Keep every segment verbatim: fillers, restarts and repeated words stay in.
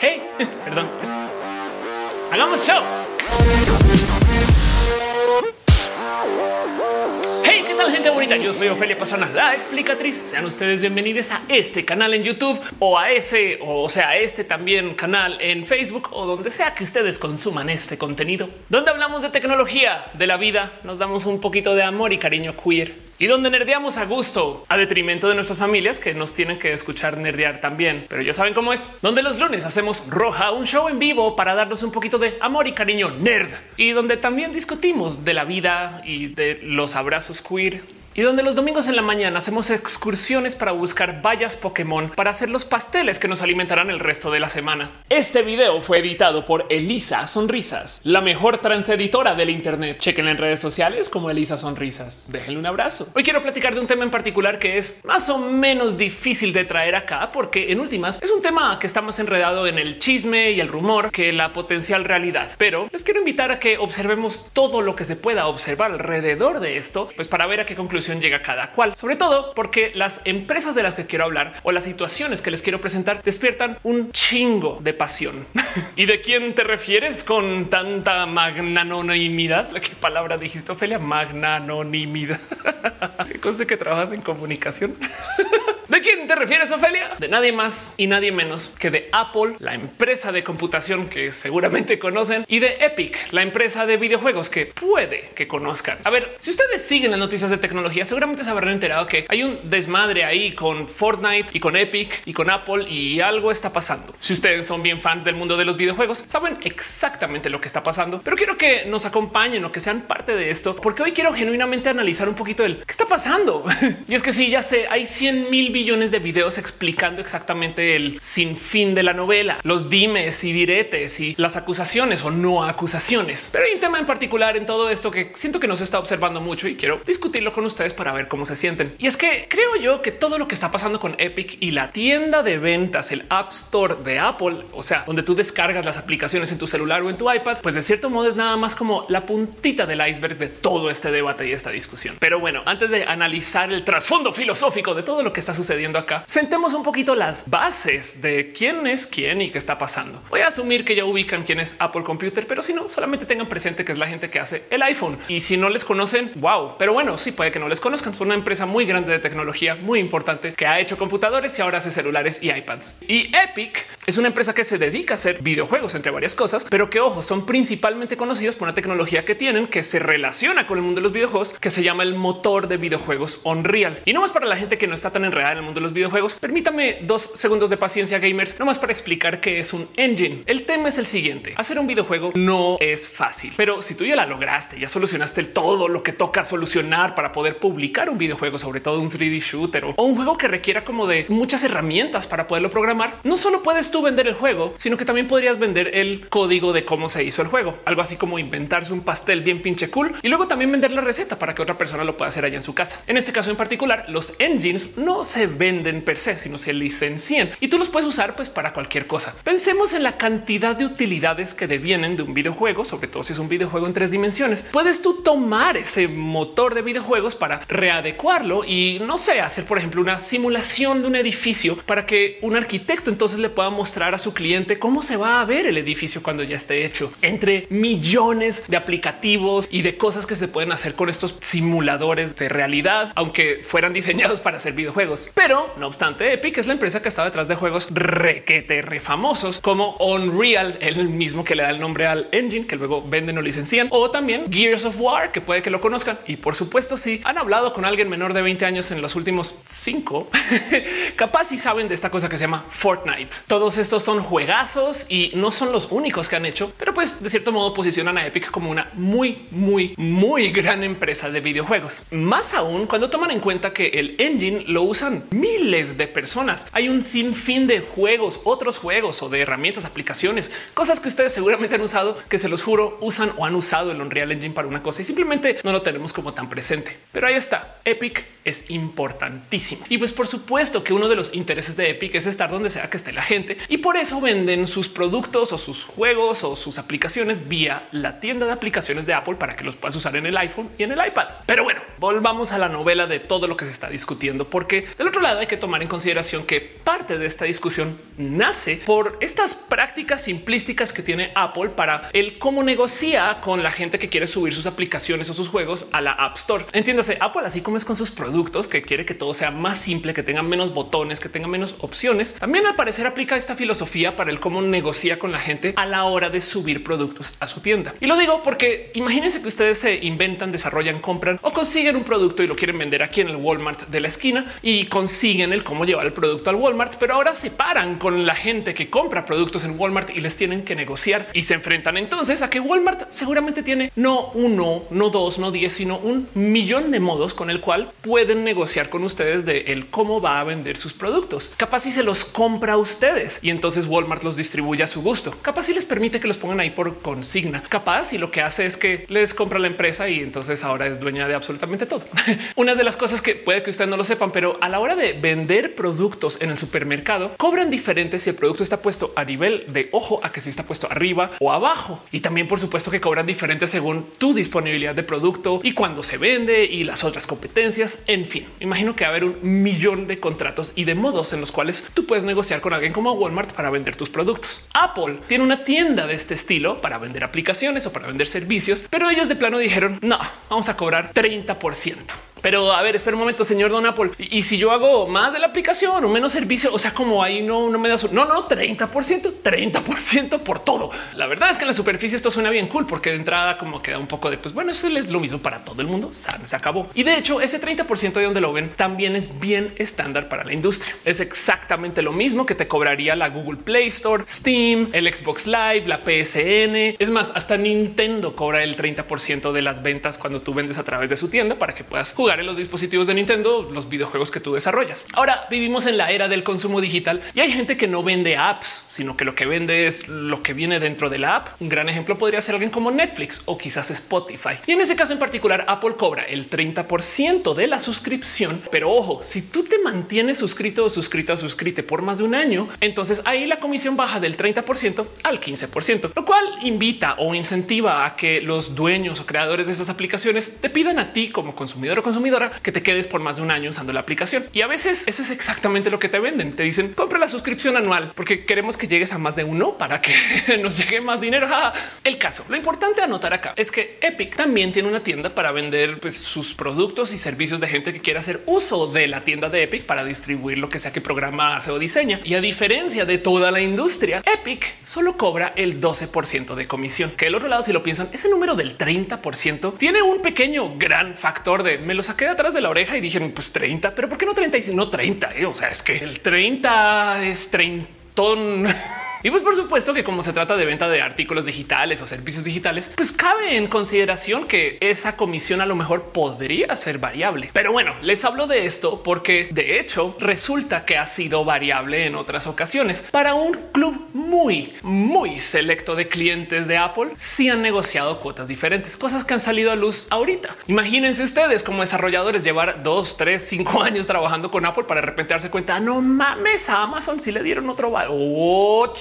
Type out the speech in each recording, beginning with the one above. Hey, perdón. Hagamos show. Hey, ¿qué tal, gente bonita? Yo soy Ofelia Pazona, la explicatriz. Sean ustedes bienvenidos a este canal en YouTube o a ese, o sea, a este también canal en Facebook o donde sea que ustedes consuman este contenido, donde hablamos de tecnología, de la vida, nos damos un poquito de amor y cariño queer. Y donde nerdeamos a gusto, a detrimento de nuestras familias que nos tienen que escuchar nerdear también. Pero ya saben cómo es. Donde los lunes hacemos Roja, un show en vivo para darnos un poquito de amor y cariño nerd. Y donde también discutimos de la vida y de los abrazos queer. Y donde los domingos en la mañana hacemos excursiones para buscar bayas Pokémon para hacer los pasteles que nos alimentarán el resto de la semana. Este video fue editado por Elisa Sonrisas, la mejor transeditora del internet. Chequen en redes sociales como Elisa Sonrisas. Déjenle un abrazo. Hoy quiero platicar de un tema en particular que es más o menos difícil de traer acá, porque en últimas es un tema que está más enredado en el chisme y el rumor que la potencial realidad. Pero les quiero invitar a que observemos todo lo que se pueda observar alrededor de esto, pues para ver a qué conclusión llega cada cual, sobre todo porque las empresas de las que quiero hablar o las situaciones que les quiero presentar despiertan un chingo de pasión. ¿Y de quién te refieres con tanta magnanimidad? ¿Qué palabra dijiste, Ofelia? Magnanimidad. ¿Qué cosa que trabajas en comunicación? ¿De quién te refieres, Ofelia? De nadie más y nadie menos que de Apple, la empresa de computación que seguramente conocen, y de Epic, la empresa de videojuegos que puede que conozcan. A ver, si ustedes siguen las noticias de tecnología, seguramente se habrán enterado que hay un desmadre ahí con Fortnite y con Epic y con Apple, y algo está pasando. Si ustedes son bien fans del mundo de los videojuegos, saben exactamente lo que está pasando, pero quiero que nos acompañen o que sean parte de esto, porque hoy quiero genuinamente analizar un poquito el qué está pasando. Y es que sí, ya sé, hay cien mil videos millones de videos explicando exactamente el sinfín de la novela, los dimes y diretes y las acusaciones o no acusaciones. Pero hay un tema en particular en todo esto que siento que nos está observando mucho y quiero discutirlo con ustedes para ver cómo se sienten. Y es que creo yo que todo lo que está pasando con Epic y la tienda de ventas, el App Store de Apple, o sea, donde tú descargas las aplicaciones en tu celular o en tu iPad, pues de cierto modo es nada más como la puntita del iceberg de todo este debate y esta discusión. Pero bueno, antes de analizar el trasfondo filosófico de todo lo que está sucediendo acá, sentemos un poquito las bases de quién es quién y qué está pasando. Voy a asumir que ya ubican quién es Apple Computer, pero si no, solamente tengan presente que es la gente que hace el iPhone. Y si no les conocen, wow, pero bueno, sí puede que no les conozcan. Son una empresa muy grande de tecnología, muy importante, que ha hecho computadores y ahora hace celulares y iPads. Y Epic es una empresa que se dedica a hacer videojuegos, entre varias cosas, pero que, ojo, son principalmente conocidos por una tecnología que tienen que se relaciona con el mundo de los videojuegos, que se llama el motor de videojuegos Unreal. Y no más para la gente que no está tan enredada en el mundo de los videojuegos, permítame dos segundos de paciencia, gamers, nomás para explicar qué es un engine. El tema es el siguiente: hacer un videojuego no es fácil, pero si tú ya la lograste, ya solucionaste todo lo que toca solucionar para poder publicar un videojuego, sobre todo un tres D shooter o un juego que requiera como de muchas herramientas para poderlo programar, no solo puedes tú vender el juego, sino que también podrías vender el código de cómo se hizo el juego, algo así como inventarse un pastel bien pinche cool y luego también vender la receta para que otra persona lo pueda hacer allá en su casa. En este caso en particular, los engines no se venden per se, sino se licencian y tú los puedes usar pues para cualquier cosa. Pensemos en la cantidad de utilidades que devienen de un videojuego, sobre todo si es un videojuego en tres dimensiones. Puedes tú tomar ese motor de videojuegos para readecuarlo y no sé, hacer por ejemplo una simulación de un edificio para que un arquitecto entonces le pueda mostrar a su cliente cómo se va a ver el edificio cuando ya esté hecho, entre millones de aplicativos y de cosas que se pueden hacer con estos simuladores de realidad, aunque fueran diseñados para hacer videojuegos. Pero no obstante, Epic es la empresa que está detrás de juegos requete re famosos como Unreal, el mismo que le da el nombre al engine que luego venden o licencian, o también Gears of War, que puede que lo conozcan. Y por supuesto, si han hablado con alguien menor de veinte años en los últimos cinco, capaz si saben de esta cosa que se llama Fortnite. Todos estos son juegazos y no son los únicos que han hecho, pero pues de cierto modo posicionan a Epic como una muy, muy, muy gran empresa de videojuegos. Más aún cuando toman en cuenta que el engine lo usan miles de personas. Hay un sinfín de juegos, otros juegos o de herramientas, aplicaciones, cosas que ustedes seguramente han usado, que se los juro usan o han usado el Unreal Engine para una cosa y simplemente no lo tenemos como tan presente. Pero ahí está, Epic es importantísimo. Y pues por supuesto que uno de los intereses de Epic es estar donde sea que esté la gente y por eso venden sus productos o sus juegos o sus aplicaciones vía la tienda de aplicaciones de Apple para que los puedas usar en el iPhone y en el iPad. Pero bueno, volvamos a la novela de todo lo que se está discutiendo, porque del otro lado hay que tomar en consideración que parte de esta discusión nace por estas prácticas simplísticas que tiene Apple para el cómo negocia con la gente que quiere subir sus aplicaciones o sus juegos a la App Store. Entiéndase, Apple, así como es con sus productos, que quiere que todo sea más simple, que tengan menos botones, que tengan menos opciones, también al parecer aplica esta filosofía para el cómo negocia con la gente a la hora de subir productos a su tienda. Y lo digo porque imagínense que ustedes se inventan, desarrollan, compran o consiguen un producto y lo quieren vender aquí en el Walmart de la esquina y consiguen el cómo llevar el producto al Walmart, pero ahora se paran con la gente que compra productos en Walmart y les tienen que negociar y se enfrentan entonces a que Walmart seguramente tiene no uno, no dos, no diez, sino un millón de modos con el cual pueden negociar con ustedes de el cómo va a vender sus productos. Capaz si se los compra a ustedes y entonces Walmart los distribuye a su gusto. Capaz si les permite que los pongan ahí por consigna. Capaz y lo que hace es que les compra la empresa y entonces ahora es dueña de absolutamente todo. Una de las cosas que puede que ustedes no lo sepan, pero a la hora de vender productos en el supermercado cobran diferente si el producto está puesto a nivel de ojo a que si está puesto arriba o abajo. Y también por supuesto que cobran diferente según tu disponibilidad de producto y cuando se vende y las otras competencias. En fin, imagino que va a haber un millón de contratos y de modos en los cuales tú puedes negociar con alguien como Walmart para vender tus productos. Apple tiene una tienda de este estilo para vender aplicaciones o para vender servicios, pero ellos de plano dijeron no, vamos a cobrar treinta por ciento. Pero a ver, espera un momento, señor Don Apple. Y, y si yo hago más de la aplicación o menos servicio, o sea, como ahí no, no me da su... No, no, treinta por ciento, treinta por ciento por todo. La verdad es que en la superficie esto suena bien cool porque de entrada como queda un poco de pues bueno, eso es lo mismo para todo el mundo. Se, se acabó. Y de hecho, ese treinta por ciento de donde lo ven también es bien estándar para la industria. Es exactamente lo mismo que te cobraría la Google Play Store, Steam, el Xbox Live, la P S N. Es más, hasta Nintendo cobra el treinta por ciento de las ventas cuando tú vendes a través de su tienda para que puedas jugar en los dispositivos de Nintendo los videojuegos que tú desarrollas. Ahora vivimos en la era del consumo digital y hay gente que no vende apps, sino que lo que vende es lo que viene dentro de la app. Un gran ejemplo podría ser alguien como Netflix o quizás Spotify. Y en ese caso en particular, Apple cobra el treinta por ciento de la suscripción. Pero ojo, si tú te mantienes suscrito o suscrita, suscrite por más de un año, entonces ahí la comisión baja del treinta por ciento al quince por ciento, lo cual invita o incentiva a que los dueños o creadores de esas aplicaciones te pidan a ti como consumidor o consumidora que te quedes por más de un año usando la aplicación. Y a veces eso es exactamente lo que te venden. Te dicen compra la suscripción anual porque queremos que llegues a más de uno para que nos llegue más dinero. Ja, el caso. Lo importante a notar acá es que Epic también tiene una tienda para vender pues, sus productos y servicios de gente que quiera hacer uso de la tienda de Epic para distribuir lo que sea que programa hace o diseña. Y a diferencia de toda la industria, Epic solo cobra el doce por ciento de comisión, que del otro lado, si lo piensan, ese número del treinta por ciento tiene un pequeño gran factor de me lo saqué de atrás de la oreja y dije pues treinta, pero ¿por qué no treinta y cinco? No treinta. Eh? O sea, es que el treinta es treintón. Y pues por supuesto que como se trata de venta de artículos digitales o servicios digitales, pues cabe en consideración que esa comisión a lo mejor podría ser variable. Pero bueno, les hablo de esto porque de hecho resulta que ha sido variable en otras ocasiones. Para un club muy, muy selecto de clientes de Apple, sí han negociado cuotas diferentes, cosas que han salido a luz ahorita. Imagínense ustedes como desarrolladores llevar dos, tres, cinco años trabajando con Apple para de repente darse cuenta, ah, no mames, a Amazon sí le dieron otro valor. Oh,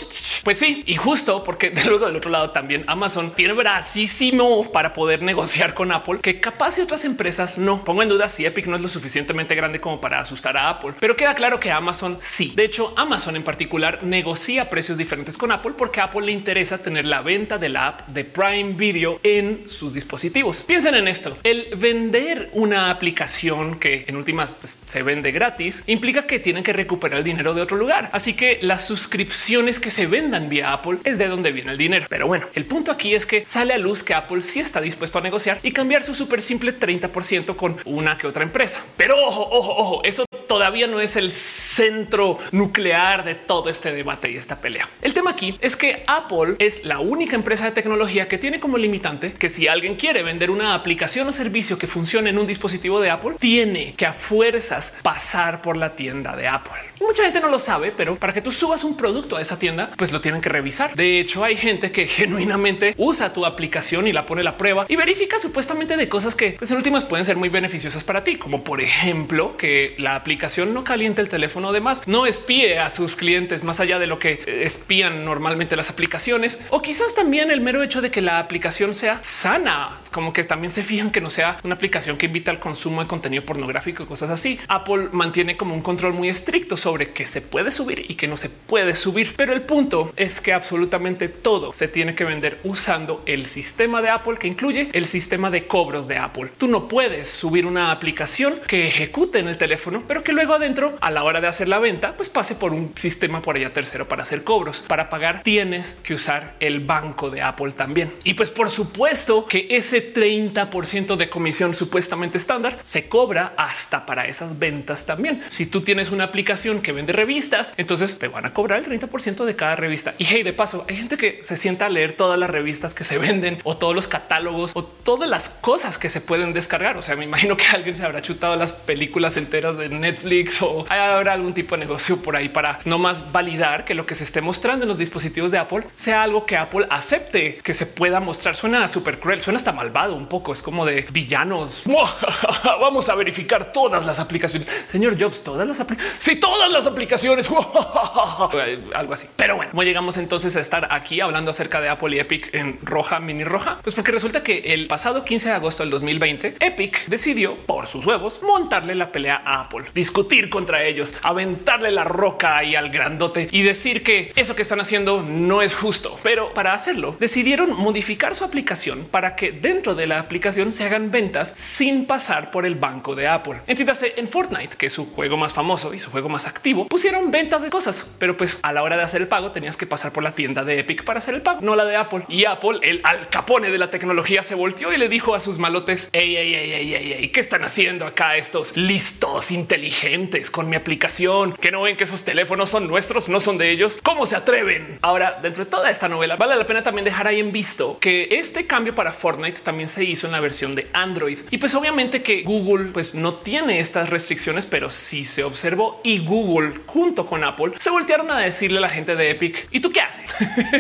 pues sí, y justo porque de luego del otro lado también Amazon tiene bracísimo para poder negociar con Apple, que capaz y otras empresas no. Pongo en duda si Epic no es lo suficientemente grande como para asustar a Apple, pero queda claro que Amazon sí. De hecho, Amazon en particular negocia precios diferentes con Apple porque a Apple le interesa tener la venta de la app de Prime Video en sus dispositivos. Piensen en esto. El vender una aplicación que en últimas pues, se vende gratis implica que tienen que recuperar el dinero de otro lugar. Así que las suscripciones que se vendan vía Apple es de donde viene el dinero. Pero bueno, el punto aquí es que sale a luz que Apple sí está dispuesto a negociar y cambiar su súper simple treinta por ciento con una que otra empresa. Pero ojo, ojo, ojo, eso todavía no es el centro nuclear de todo este debate y esta pelea. El tema aquí es que Apple es la única empresa de tecnología que tiene como limitante que si alguien quiere vender una aplicación o servicio que funcione en un dispositivo de Apple, tiene que a fuerzas pasar por la tienda de Apple. Y mucha gente no lo sabe, pero para que tú subas un producto a esa tienda, pues lo tienen que revisar. De hecho, hay gente que genuinamente usa tu aplicación y la pone a la prueba y verifica supuestamente de cosas que pues, en últimas pueden ser muy beneficiosas para ti, como por ejemplo que la aplicación aplicación no caliente el teléfono de Musk, no espíe a sus clientes más allá de lo que espían normalmente las aplicaciones, o quizás también el mero hecho de que la aplicación sea sana, como que también se fijan que no sea una aplicación que invita al consumo de contenido pornográfico y cosas así. Apple mantiene como un control muy estricto sobre qué se puede subir y qué no se puede subir, pero el punto es que absolutamente todo se tiene que vender usando el sistema de Apple, que incluye el sistema de cobros de Apple. Tú no puedes subir una aplicación que ejecute en el teléfono, pero que luego adentro a la hora de hacer la venta, pues pase por un sistema por allá tercero para hacer cobros. Para pagar tienes que usar el banco de Apple también. Y pues por supuesto que ese treinta por ciento de comisión supuestamente estándar se cobra hasta para esas ventas también. Si tú tienes una aplicación que vende revistas, entonces te van a cobrar el treinta por ciento de cada revista. Y hey, de paso, hay gente que se sienta a leer todas las revistas que se venden o todos los catálogos o todas las cosas que se pueden descargar. O sea, me imagino que alguien se habrá chutado las películas enteras de Netflix o habrá algún tipo de negocio por ahí para nomás validar que lo que se esté mostrando en los dispositivos de Apple sea algo que Apple acepte que se pueda mostrar. Suena súper cruel, suena hasta malvado un poco. Es como de villanos. Vamos a verificar todas las aplicaciones. Señor Jobs, todas las aplicaciones. Sí, todas las aplicaciones. Algo así. Pero bueno, ¿cómo llegamos entonces a estar aquí hablando acerca de Apple y Epic en roja, mini roja? Pues porque resulta que el pasado quince de agosto del dos mil veinte, Epic decidió por sus huevos montarle la pelea a Apple, discutir contra ellos, aventarle la roca ahí al grandote y decir que eso que están haciendo no es justo. Pero para hacerlo decidieron modificar su aplicación para que dentro de la aplicación se hagan ventas sin pasar por el banco de Apple. Entiéndase, en Fortnite, que es su juego más famoso y su juego más activo, pusieron ventas de cosas, pero pues a la hora de hacer el pago tenías que pasar por la tienda de Epic para hacer el pago, no la de Apple. Y Apple, el Al Capone de la tecnología, se volteó y le dijo a sus malotes: ey, ey, ey, ey, ey, ey, ¿qué están haciendo acá estos listos inteligentes con mi aplicación? ¿Que no ven que esos teléfonos son nuestros, no son de ellos? ¿Cómo se atreven? Ahora, dentro de toda esta novela, vale la pena también dejar ahí en visto que este cambio para Fortnite también se hizo en la versión de Android. Y pues obviamente que Google pues no tiene estas restricciones, pero sí se observó, y Google junto con Apple se voltearon a decirle a la gente de Epic: ¿y tú qué haces?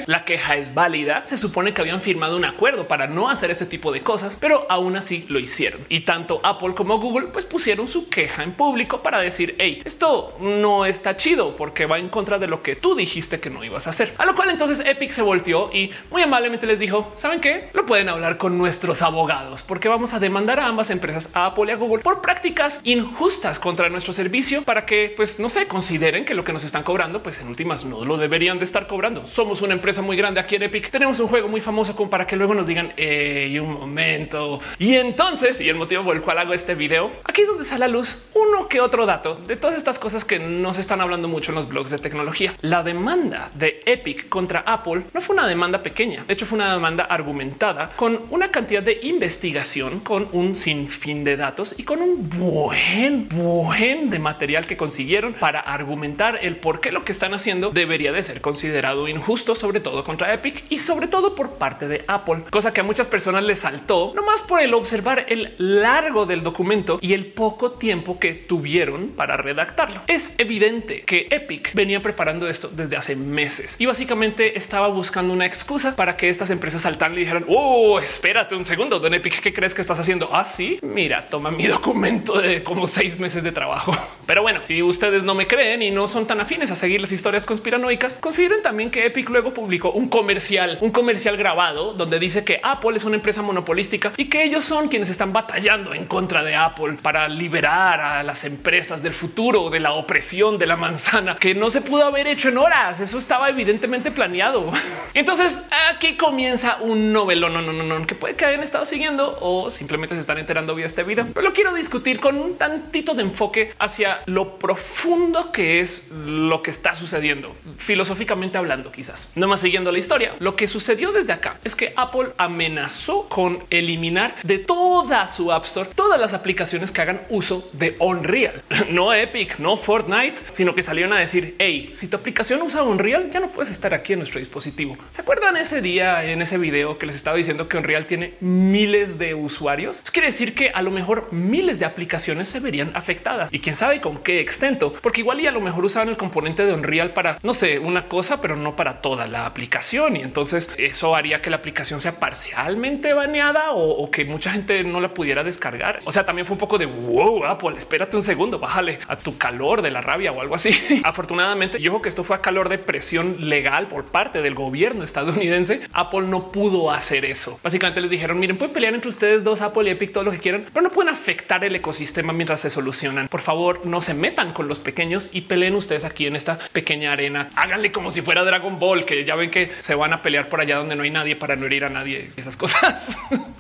La queja es válida. Se supone que habían firmado un acuerdo para no hacer ese tipo de cosas, pero aún así lo hicieron. Y tanto Apple como Google pues pusieron su queja en público para decir: hey, esto no está chido porque va en contra de lo que tú dijiste que no ibas a hacer. A lo cual entonces Epic se volteó y muy amablemente les dijo: ¿saben qué? Lo pueden hablar con nuestros abogados porque vamos a demandar a ambas empresas, a Apple y a Google, por prácticas injustas contra nuestro servicio, para que pues no se consideren que lo que nos están cobrando pues en últimas no lo deberían de estar cobrando. Somos una empresa muy grande aquí en Epic, tenemos un juego muy famoso como para que luego nos digan: hey, un momento. Y entonces, y el motivo por el cual hago este video, aquí es donde sale a luz uno que otro dato de todas estas cosas que no se están hablando mucho en los blogs de tecnología. La demanda de Epic contra Apple no fue una demanda pequeña. De hecho, fue una demanda argumentada con una cantidad de investigación, con un sinfín de datos y con un buen, buen de material que consiguieron para argumentar el por qué lo que están haciendo debería de ser considerado injusto, sobre todo contra Epic y sobre todo por parte de Apple, cosa que a muchas personas les saltó nomás por el observar el largo del documento y el poco tiempo que tuvieron para redactarlo. Es evidente que Epic venía preparando esto desde hace meses y básicamente estaba buscando una excusa para que estas empresas saltaran y dijeran: oh, espérate un segundo, don Epic, ¿qué crees que estás haciendo? Ah, sí, mira, toma mi documento de como seis meses de trabajo. Pero bueno, si ustedes no me creen y no son tan afines a seguir las historias conspiranoicas, consideren también que Epic luego publicó un comercial, un comercial grabado donde dice que Apple es una empresa monopolística y que ellos son quienes están batallando en contra de Apple para liberar a las empresas del futuro, de la opresión de la manzana, que no se pudo haber hecho en horas. Eso estaba evidentemente planeado. Entonces aquí comienza un novelón, no, no, no, no, que puede que hayan estado siguiendo o simplemente se están enterando vía este video, pero lo quiero discutir con un tantito de enfoque hacia lo profundo que es lo que está sucediendo filosóficamente hablando. Quizás no más siguiendo la historia, lo que sucedió desde acá es que Apple amenazó con eliminar de toda su App Store todas las aplicaciones que hagan uso de Unreal. No Epic, no Fortnite, sino que salieron a decir: hey, si tu aplicación usa Unreal, ya no puedes estar aquí en nuestro dispositivo. ¿Se acuerdan ese día en ese video que les estaba diciendo que Unreal tiene miles de usuarios? Eso quiere decir que a lo mejor miles de aplicaciones se verían afectadas y quién sabe con qué extento, porque igual y a lo mejor usaban el componente de Unreal para, no sé, una cosa, pero no para toda la aplicación. Y entonces eso haría que la aplicación sea parcialmente baneada o, o que mucha gente no la pudiera descargar. O sea, también fue un poco de wow, Apple, espérate un segundo. segundo, bájale a tu calor de la rabia o algo así. Afortunadamente, yo creo que esto fue a calor de presión legal por parte del gobierno estadounidense. Apple no pudo hacer eso. Básicamente les dijeron, miren, pueden pelear entre ustedes dos, Apple y Epic, todo lo que quieran, pero no pueden afectar el ecosistema mientras se solucionan. Por favor, no se metan con los pequeños y peleen ustedes aquí en esta pequeña arena. Háganle como si fuera Dragon Ball, que ya ven que se van a pelear por allá donde no hay nadie para no herir a nadie. Esas cosas.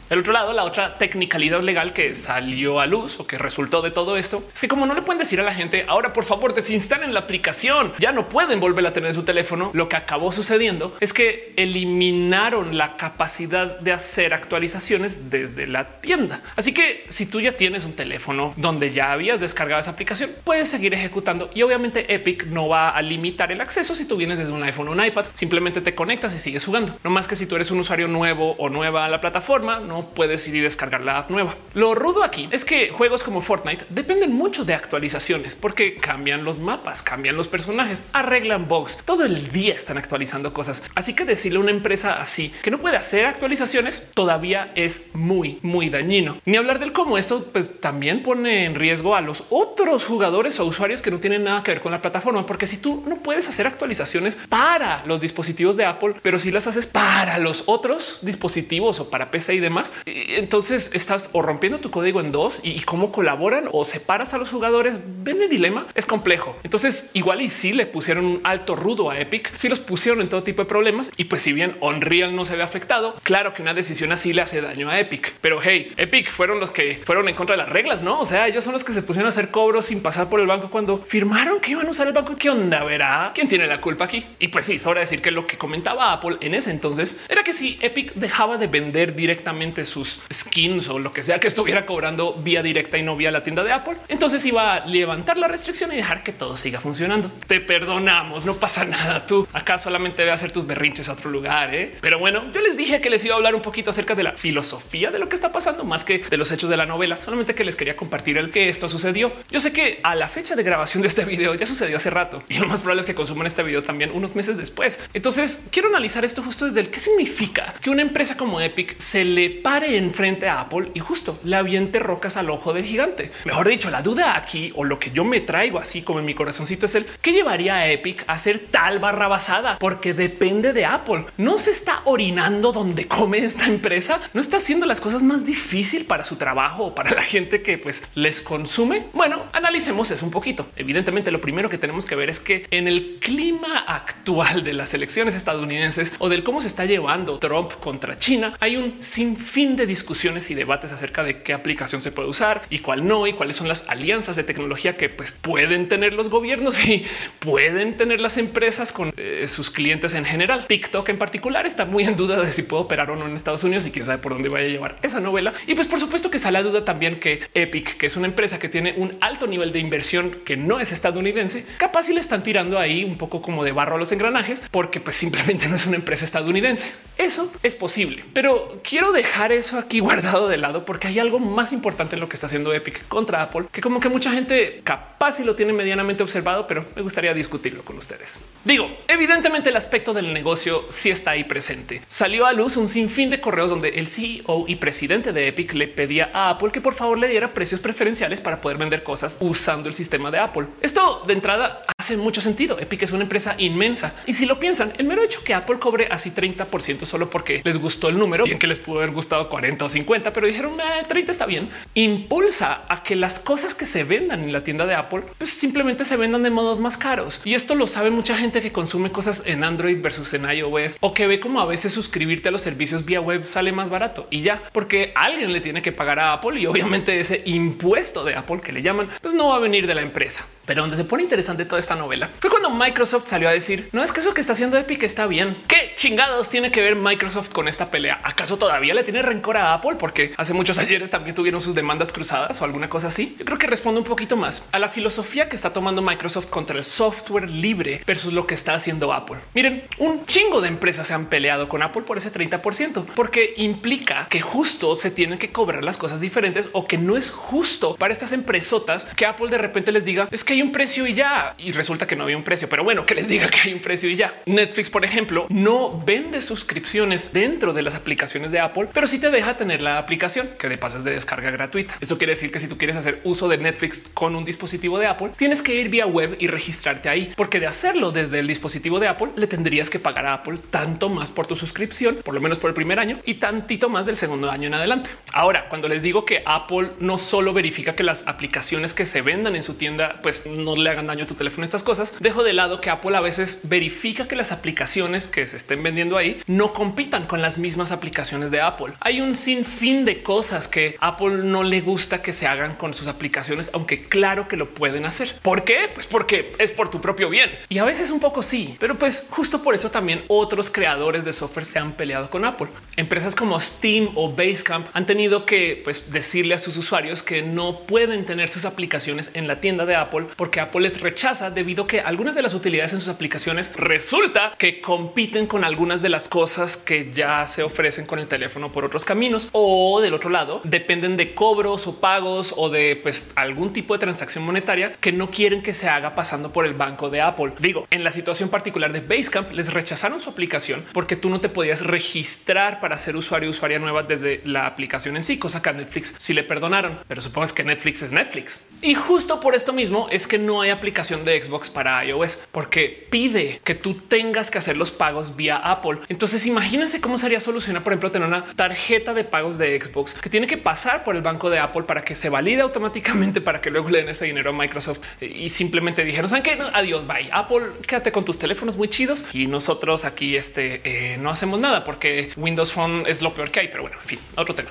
Del otro lado, la otra tecnicalidad legal que salió a luz o que resultó de todo esto es que, como no le pueden decir a la gente ahora por favor desinstalen la aplicación, ya no pueden volver a tener su teléfono, lo que acabó sucediendo es que eliminaron la capacidad de hacer actualizaciones desde la tienda. Así que si tú ya tienes un teléfono donde ya habías descargado esa aplicación, puedes seguir ejecutando y obviamente Epic no va a limitar el acceso. Si tú vienes desde un iPhone o un iPad, simplemente te conectas y sigues jugando. No más que si tú eres un usuario nuevo o nueva a la plataforma, no puedes ir y descargar la app nueva. Lo rudo aquí es que juegos como Fortnite dependen mucho de actualizaciones porque cambian los mapas, cambian los personajes, arreglan bugs. Todo el día están actualizando cosas. Así que decirle a una empresa así que no puede hacer actualizaciones todavía es muy, muy dañino. Ni hablar del cómo esto pues también pone en riesgo a los otros jugadores o usuarios que no tienen nada que ver con la plataforma, porque si tú no puedes hacer actualizaciones para los dispositivos de Apple, pero si las haces para los otros dispositivos o para P C y demás, entonces estás o rompiendo tu código en dos y cómo colaboran o separas a los jugadores. Ven el dilema, es complejo. Entonces igual y si sí le pusieron un alto rudo a Epic, si sí los pusieron en todo tipo de problemas y pues si bien Unreal no se ve afectado, claro que una decisión así le hace daño a Epic, pero hey, Epic fueron los que fueron en contra de las reglas, ¿no? O sea, ellos son los que se pusieron a hacer cobros sin pasar por el banco cuando firmaron que iban a usar el banco. ¿Qué onda? Verá quién tiene la culpa aquí. Y pues sí, sobra decir que lo que comentaba Apple en ese entonces era que si Epic dejaba de vender directamente sus skins o lo que sea que estuviera cobrando vía directa y no vía la tienda de Apple, entonces iba a levantar la restricción y dejar que todo siga funcionando. Te perdonamos, no pasa nada. Tú acá solamente ve a hacer tus berrinches a otro lugar, ¿eh? Pero bueno, yo les dije que les iba a hablar un poquito acerca de la filosofía de lo que está pasando más que de los hechos de la novela, solamente que les quería compartir el que esto sucedió. Yo sé que a la fecha de grabación de este video ya sucedió hace rato y lo más probable es que consuman este video también unos meses después. Entonces quiero analizar esto justo desde el qué significa que una empresa como Epic se le pare enfrente a Apple y justo le aviente rocas al ojo del gigante. Mejor dicho, la duda aquí o lo que yo me traigo así como en mi corazoncito es el qué llevaría a Epic a hacer tal barrabasada, porque depende de Apple. No se está orinando donde come esta empresa, no está haciendo las cosas más difícil para su trabajo o para la gente que pues les consume. Bueno, analicemos eso un poquito. Evidentemente, lo primero que tenemos que ver es que en el clima actual de las elecciones estadounidenses o del cómo se está llevando Trump contra China, hay un sinfín de discusiones y debates acerca de qué aplicación se puede usar y cuál no, y cuáles son las alianzas de tecnología que pues pueden tener los gobiernos y pueden tener las empresas con eh, sus clientes en general. TikTok en particular está muy en duda de si puede operar o no en Estados Unidos y quién sabe por dónde vaya a llevar esa novela. Y pues por supuesto que sale a duda también que Epic, que es una empresa que tiene un alto nivel de inversión que no es estadounidense, capaz si le están tirando ahí un poco como de barro a los engranajes, porque pues simplemente no es una empresa estadounidense. Eso es posible, pero quiero dejar eso aquí guardado de lado porque hay algo más importante en lo que está haciendo Epic contra Apple, que como que mucha gente capaz si lo tiene medianamente observado, pero me gustaría discutirlo con ustedes. Digo, evidentemente el aspecto del negocio sí está ahí presente. Salió a luz un sinfín de correos donde el C E O y presidente de Epic le pedía a Apple que por favor le diera precios preferenciales para poder vender cosas usando el sistema de Apple. Esto de entrada hace mucho sentido. Epic es una empresa inmensa y si lo piensan, el mero hecho que Apple cobre así treinta por ciento solo porque les gustó el número, bien que les pudo haber gustado cuarenta o cincuenta, pero dijeron eh, treinta está bien, impulsa a que las cosas que se vendan en la tienda de Apple pues simplemente se vendan de modos más caros. Y esto lo sabe mucha gente que consume cosas en Android versus en iOS o que ve como a veces suscribirte a los servicios vía web sale más barato y ya, porque alguien le tiene que pagar a Apple y obviamente ese impuesto de Apple que le llaman pues no va a venir de la empresa. Pero donde se pone interesante toda esta novela fue cuando Microsoft salió a decir no, es que eso que está haciendo Epic está bien. ¿Qué chingados tiene que ver Microsoft con esta pelea? ¿Acaso todavía le tiene rencor a Apple? Porque hace muchos ayeres también tuvieron sus demandas cruzadas o alguna cosa así. Yo creo que responde un poquito más a la filosofía que está tomando Microsoft contra el software libre versus lo que está haciendo Apple. Miren, un chingo de empresas se han peleado con Apple por ese treinta por ciento porque implica que justo se tienen que cobrar las cosas diferentes o que no es justo para estas empresotas que Apple de repente les diga es que hay un precio y ya, y resulta que no había un precio, pero bueno, que les diga que hay un precio y ya. Netflix, por ejemplo, no no vende suscripciones dentro de las aplicaciones de Apple, pero sí te deja tener la aplicación, que de paso es de descarga gratuita. Eso quiere decir que si tú quieres hacer uso de Netflix con un dispositivo de Apple, tienes que ir vía web y registrarte ahí, porque de hacerlo desde el dispositivo de Apple le tendrías que pagar a Apple tanto más por tu suscripción, por lo menos por el primer año, y tantito más del segundo año en adelante. Ahora, cuando les digo que Apple no solo verifica que las aplicaciones que se vendan en su tienda pues no le hagan daño a tu teléfono, estas cosas, dejo de lado que Apple a veces verifica que las aplicaciones que se estén vendiendo ahí no compitan con las mismas aplicaciones de Apple. Hay un sinfín de cosas que Apple no le gusta que se hagan con sus aplicaciones, aunque claro que lo pueden hacer. ¿Por qué? Pues porque es por tu propio bien. Y a veces un poco sí, pero pues justo por eso también otros creadores de software se han peleado con Apple. Empresas como Steam o Basecamp han tenido que pues, decirle a sus usuarios que no pueden tener sus aplicaciones en la tienda de Apple porque Apple les rechaza debido a que algunas de las utilidades en sus aplicaciones resulta que compiten con algunas de las cosas que ya se ofrecen con el teléfono por otros caminos, o del otro lado dependen de cobros o pagos o de pues, algún tipo de transacción monetaria que no quieren que se haga pasando por el banco de Apple. Digo, en la situación particular de Basecamp les rechazaron su aplicación porque tú no te podías registrar para ser usuario o usuaria nueva desde la aplicación en sí, cosa que a Netflix sí le perdonaron, pero supongo que Netflix es Netflix. Y justo por esto mismo es que no hay aplicación de Xbox para iOS porque pide que tú tengas que hacer los pagos vía Apple. Entonces imagínense cómo sería solucionar, por ejemplo, tener una tarjeta de pagos de Xbox que tiene que pasar por el banco de Apple para que se valide automáticamente, para que luego le den ese dinero a Microsoft, y simplemente dijeron, ¿saben qué? Adiós, bye. Apple, quédate con tus teléfonos muy chidos y nosotros aquí este eh, no hacemos nada porque Windows Phone es lo peor que hay. Pero bueno, en fin, otro tema.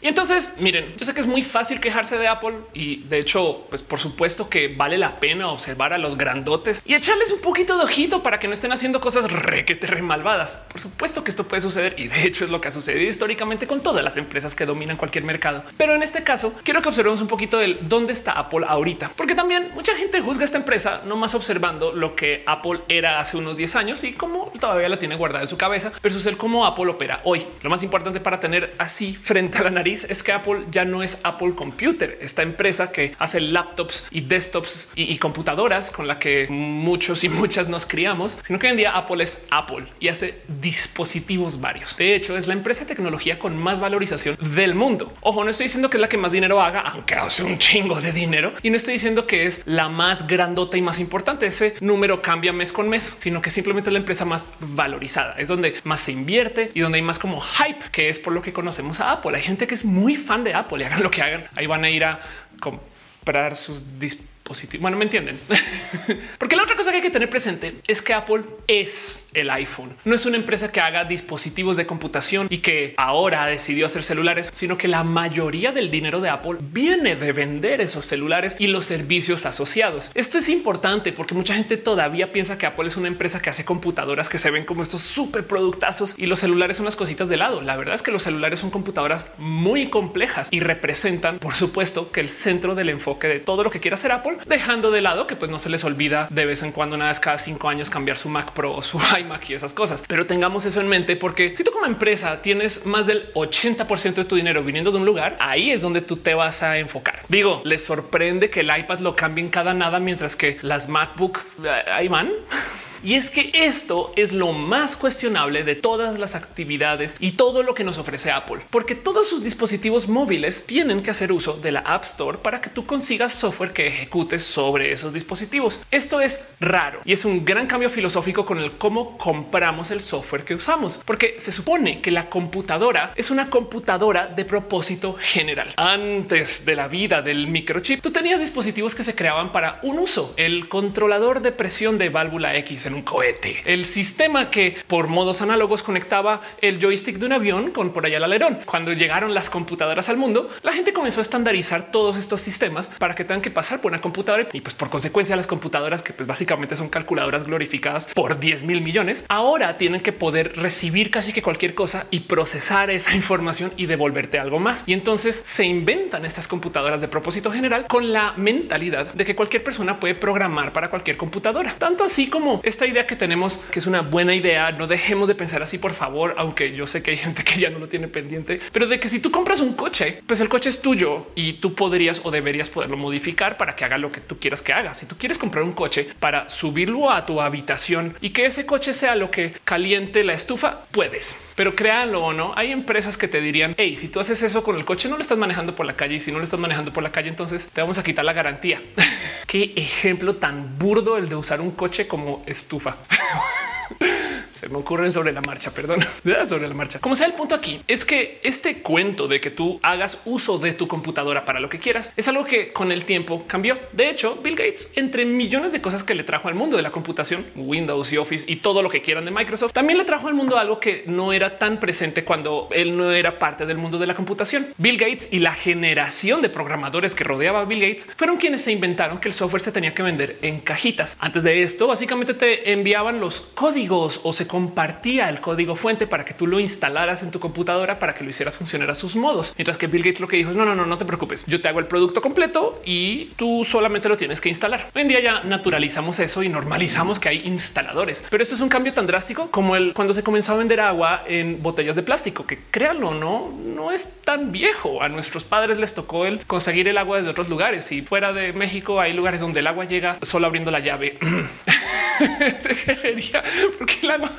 Y entonces miren, yo sé que es muy fácil quejarse de Apple y de hecho, pues por supuesto que vale la pena observar a los grandotes y echarles un poquito de ojito para que no estén haciendo cosas requete re malvadas. Por supuesto que esto puede suceder y de hecho es lo que ha sucedido históricamente con todas las empresas que dominan cualquier mercado. Pero en este caso quiero que observemos un poquito del dónde está Apple ahorita, porque también mucha gente juzga a esta empresa nomás observando lo que Apple era hace unos diez años y cómo todavía la tiene guardada en su cabeza versus el cómo Apple opera hoy. Lo más importante para tener así frente a la nariz es que Apple ya no es Apple Computer, esta empresa que hace laptops y desktops y, y computadoras con la que muchos y muchas nos criamos, sino que hoy en día Apple es Apple y hace dispositivos varios. De hecho, es la empresa de tecnología con más valorización del mundo. Ojo, no estoy diciendo que es la que más dinero haga, aunque hace un chingo de dinero, y no estoy diciendo que es la más grandota y más importante. Ese número cambia mes con mes, sino que simplemente es la empresa más valorizada. Es donde más se invierte y donde hay más como hype, que es por lo que conocemos a Apple. Hay gente que es muy fan de Apple y hagan lo que hagan, ahí van a ir a comprar sus dispositivos. Bueno, me entienden. Porque la otra cosa que hay que tener presente es que Apple es el iPhone. No es una empresa que haga dispositivos de computación y que ahora decidió hacer celulares, sino que la mayoría del dinero de Apple viene de vender esos celulares y los servicios asociados. Esto es importante porque mucha gente todavía piensa que Apple es una empresa que hace computadoras que se ven como estos súper productazos y los celulares son unas cositas de lado. La verdad es que los celulares son computadoras muy complejas y representan, por supuesto, que el centro del enfoque de todo lo que quiere hacer Apple, dejando de lado que pues no se les olvida de vez en cuando, una vez cada cinco años, cambiar su Mac Pro o su iMac y esas cosas. Pero tengamos eso en mente, porque si tú como empresa tienes más del ochenta por ciento de tu dinero viniendo de un lugar, ahí es donde tú te vas a enfocar. Digo, les sorprende que el iPad lo cambien cada nada, mientras que las MacBook ahí van. Y es que esto es lo más cuestionable de todas las actividades y todo lo que nos ofrece Apple, porque todos sus dispositivos móviles tienen que hacer uso de la App Store para que tú consigas software que ejecutes sobre esos dispositivos. Esto es raro y es un gran cambio filosófico con el cómo compramos el software que usamos, porque se supone que la computadora es una computadora de propósito general. Antes de la vida del microchip, tú tenías dispositivos que se creaban para un uso: el controlador de presión de válvula X en un cohete, el sistema que por modos análogos conectaba el joystick de un avión con por allá el alerón. Cuando llegaron las computadoras al mundo, la gente comenzó a estandarizar todos estos sistemas para que tengan que pasar por una computadora y pues por consecuencia las computadoras, que pues básicamente son calculadoras glorificadas por diez mil millones, ahora tienen que poder recibir casi que cualquier cosa y procesar esa información y devolverte algo más. Y entonces se inventan estas computadoras de propósito general con la mentalidad de que cualquier persona puede programar para cualquier computadora, tanto así como es esta idea que tenemos, que es una buena idea, no dejemos de pensar así, por favor, aunque yo sé que hay gente que ya no lo tiene pendiente, pero de que si tú compras un coche, pues el coche es tuyo y tú podrías o deberías poderlo modificar para que haga lo que tú quieras que haga. Si tú quieres comprar un coche para subirlo a tu habitación y que ese coche sea lo que caliente la estufa, puedes, pero créanlo o no, hay empresas que te dirían, hey, si tú haces eso con el coche, no lo estás manejando por la calle, y si no lo estás manejando por la calle, entonces te vamos a quitar la garantía. Qué ejemplo tan burdo el de usar un coche como estufa. Se me ocurren sobre la marcha, perdón, sobre la marcha. Como sea, el punto aquí es que este cuento de que tú hagas uso de tu computadora para lo que quieras es algo que con el tiempo cambió. De hecho, Bill Gates, entre millones de cosas que le trajo al mundo de la computación, Windows y Office y todo lo que quieran de Microsoft, también le trajo al mundo algo que no era tan presente cuando él no era parte del mundo de la computación. Bill Gates y la generación de programadores que rodeaba a Bill Gates fueron quienes se inventaron que el software se tenía que vender en cajitas. Antes de esto, básicamente te enviaban los códigos o se compartía el código fuente para que tú lo instalaras en tu computadora para que lo hicieras funcionar a sus modos. Mientras que Bill Gates lo que dijo es no, no, no, no te preocupes. Yo te hago el producto completo y tú solamente lo tienes que instalar. Hoy en día ya naturalizamos eso y normalizamos que hay instaladores, pero eso es un cambio tan drástico como el cuando se comenzó a vender agua en botellas de plástico, que créanlo o no, no es tan viejo. A nuestros padres les tocó el conseguir el agua desde otros lugares y fuera de México hay lugares donde el agua llega solo abriendo la llave. Porque el agua,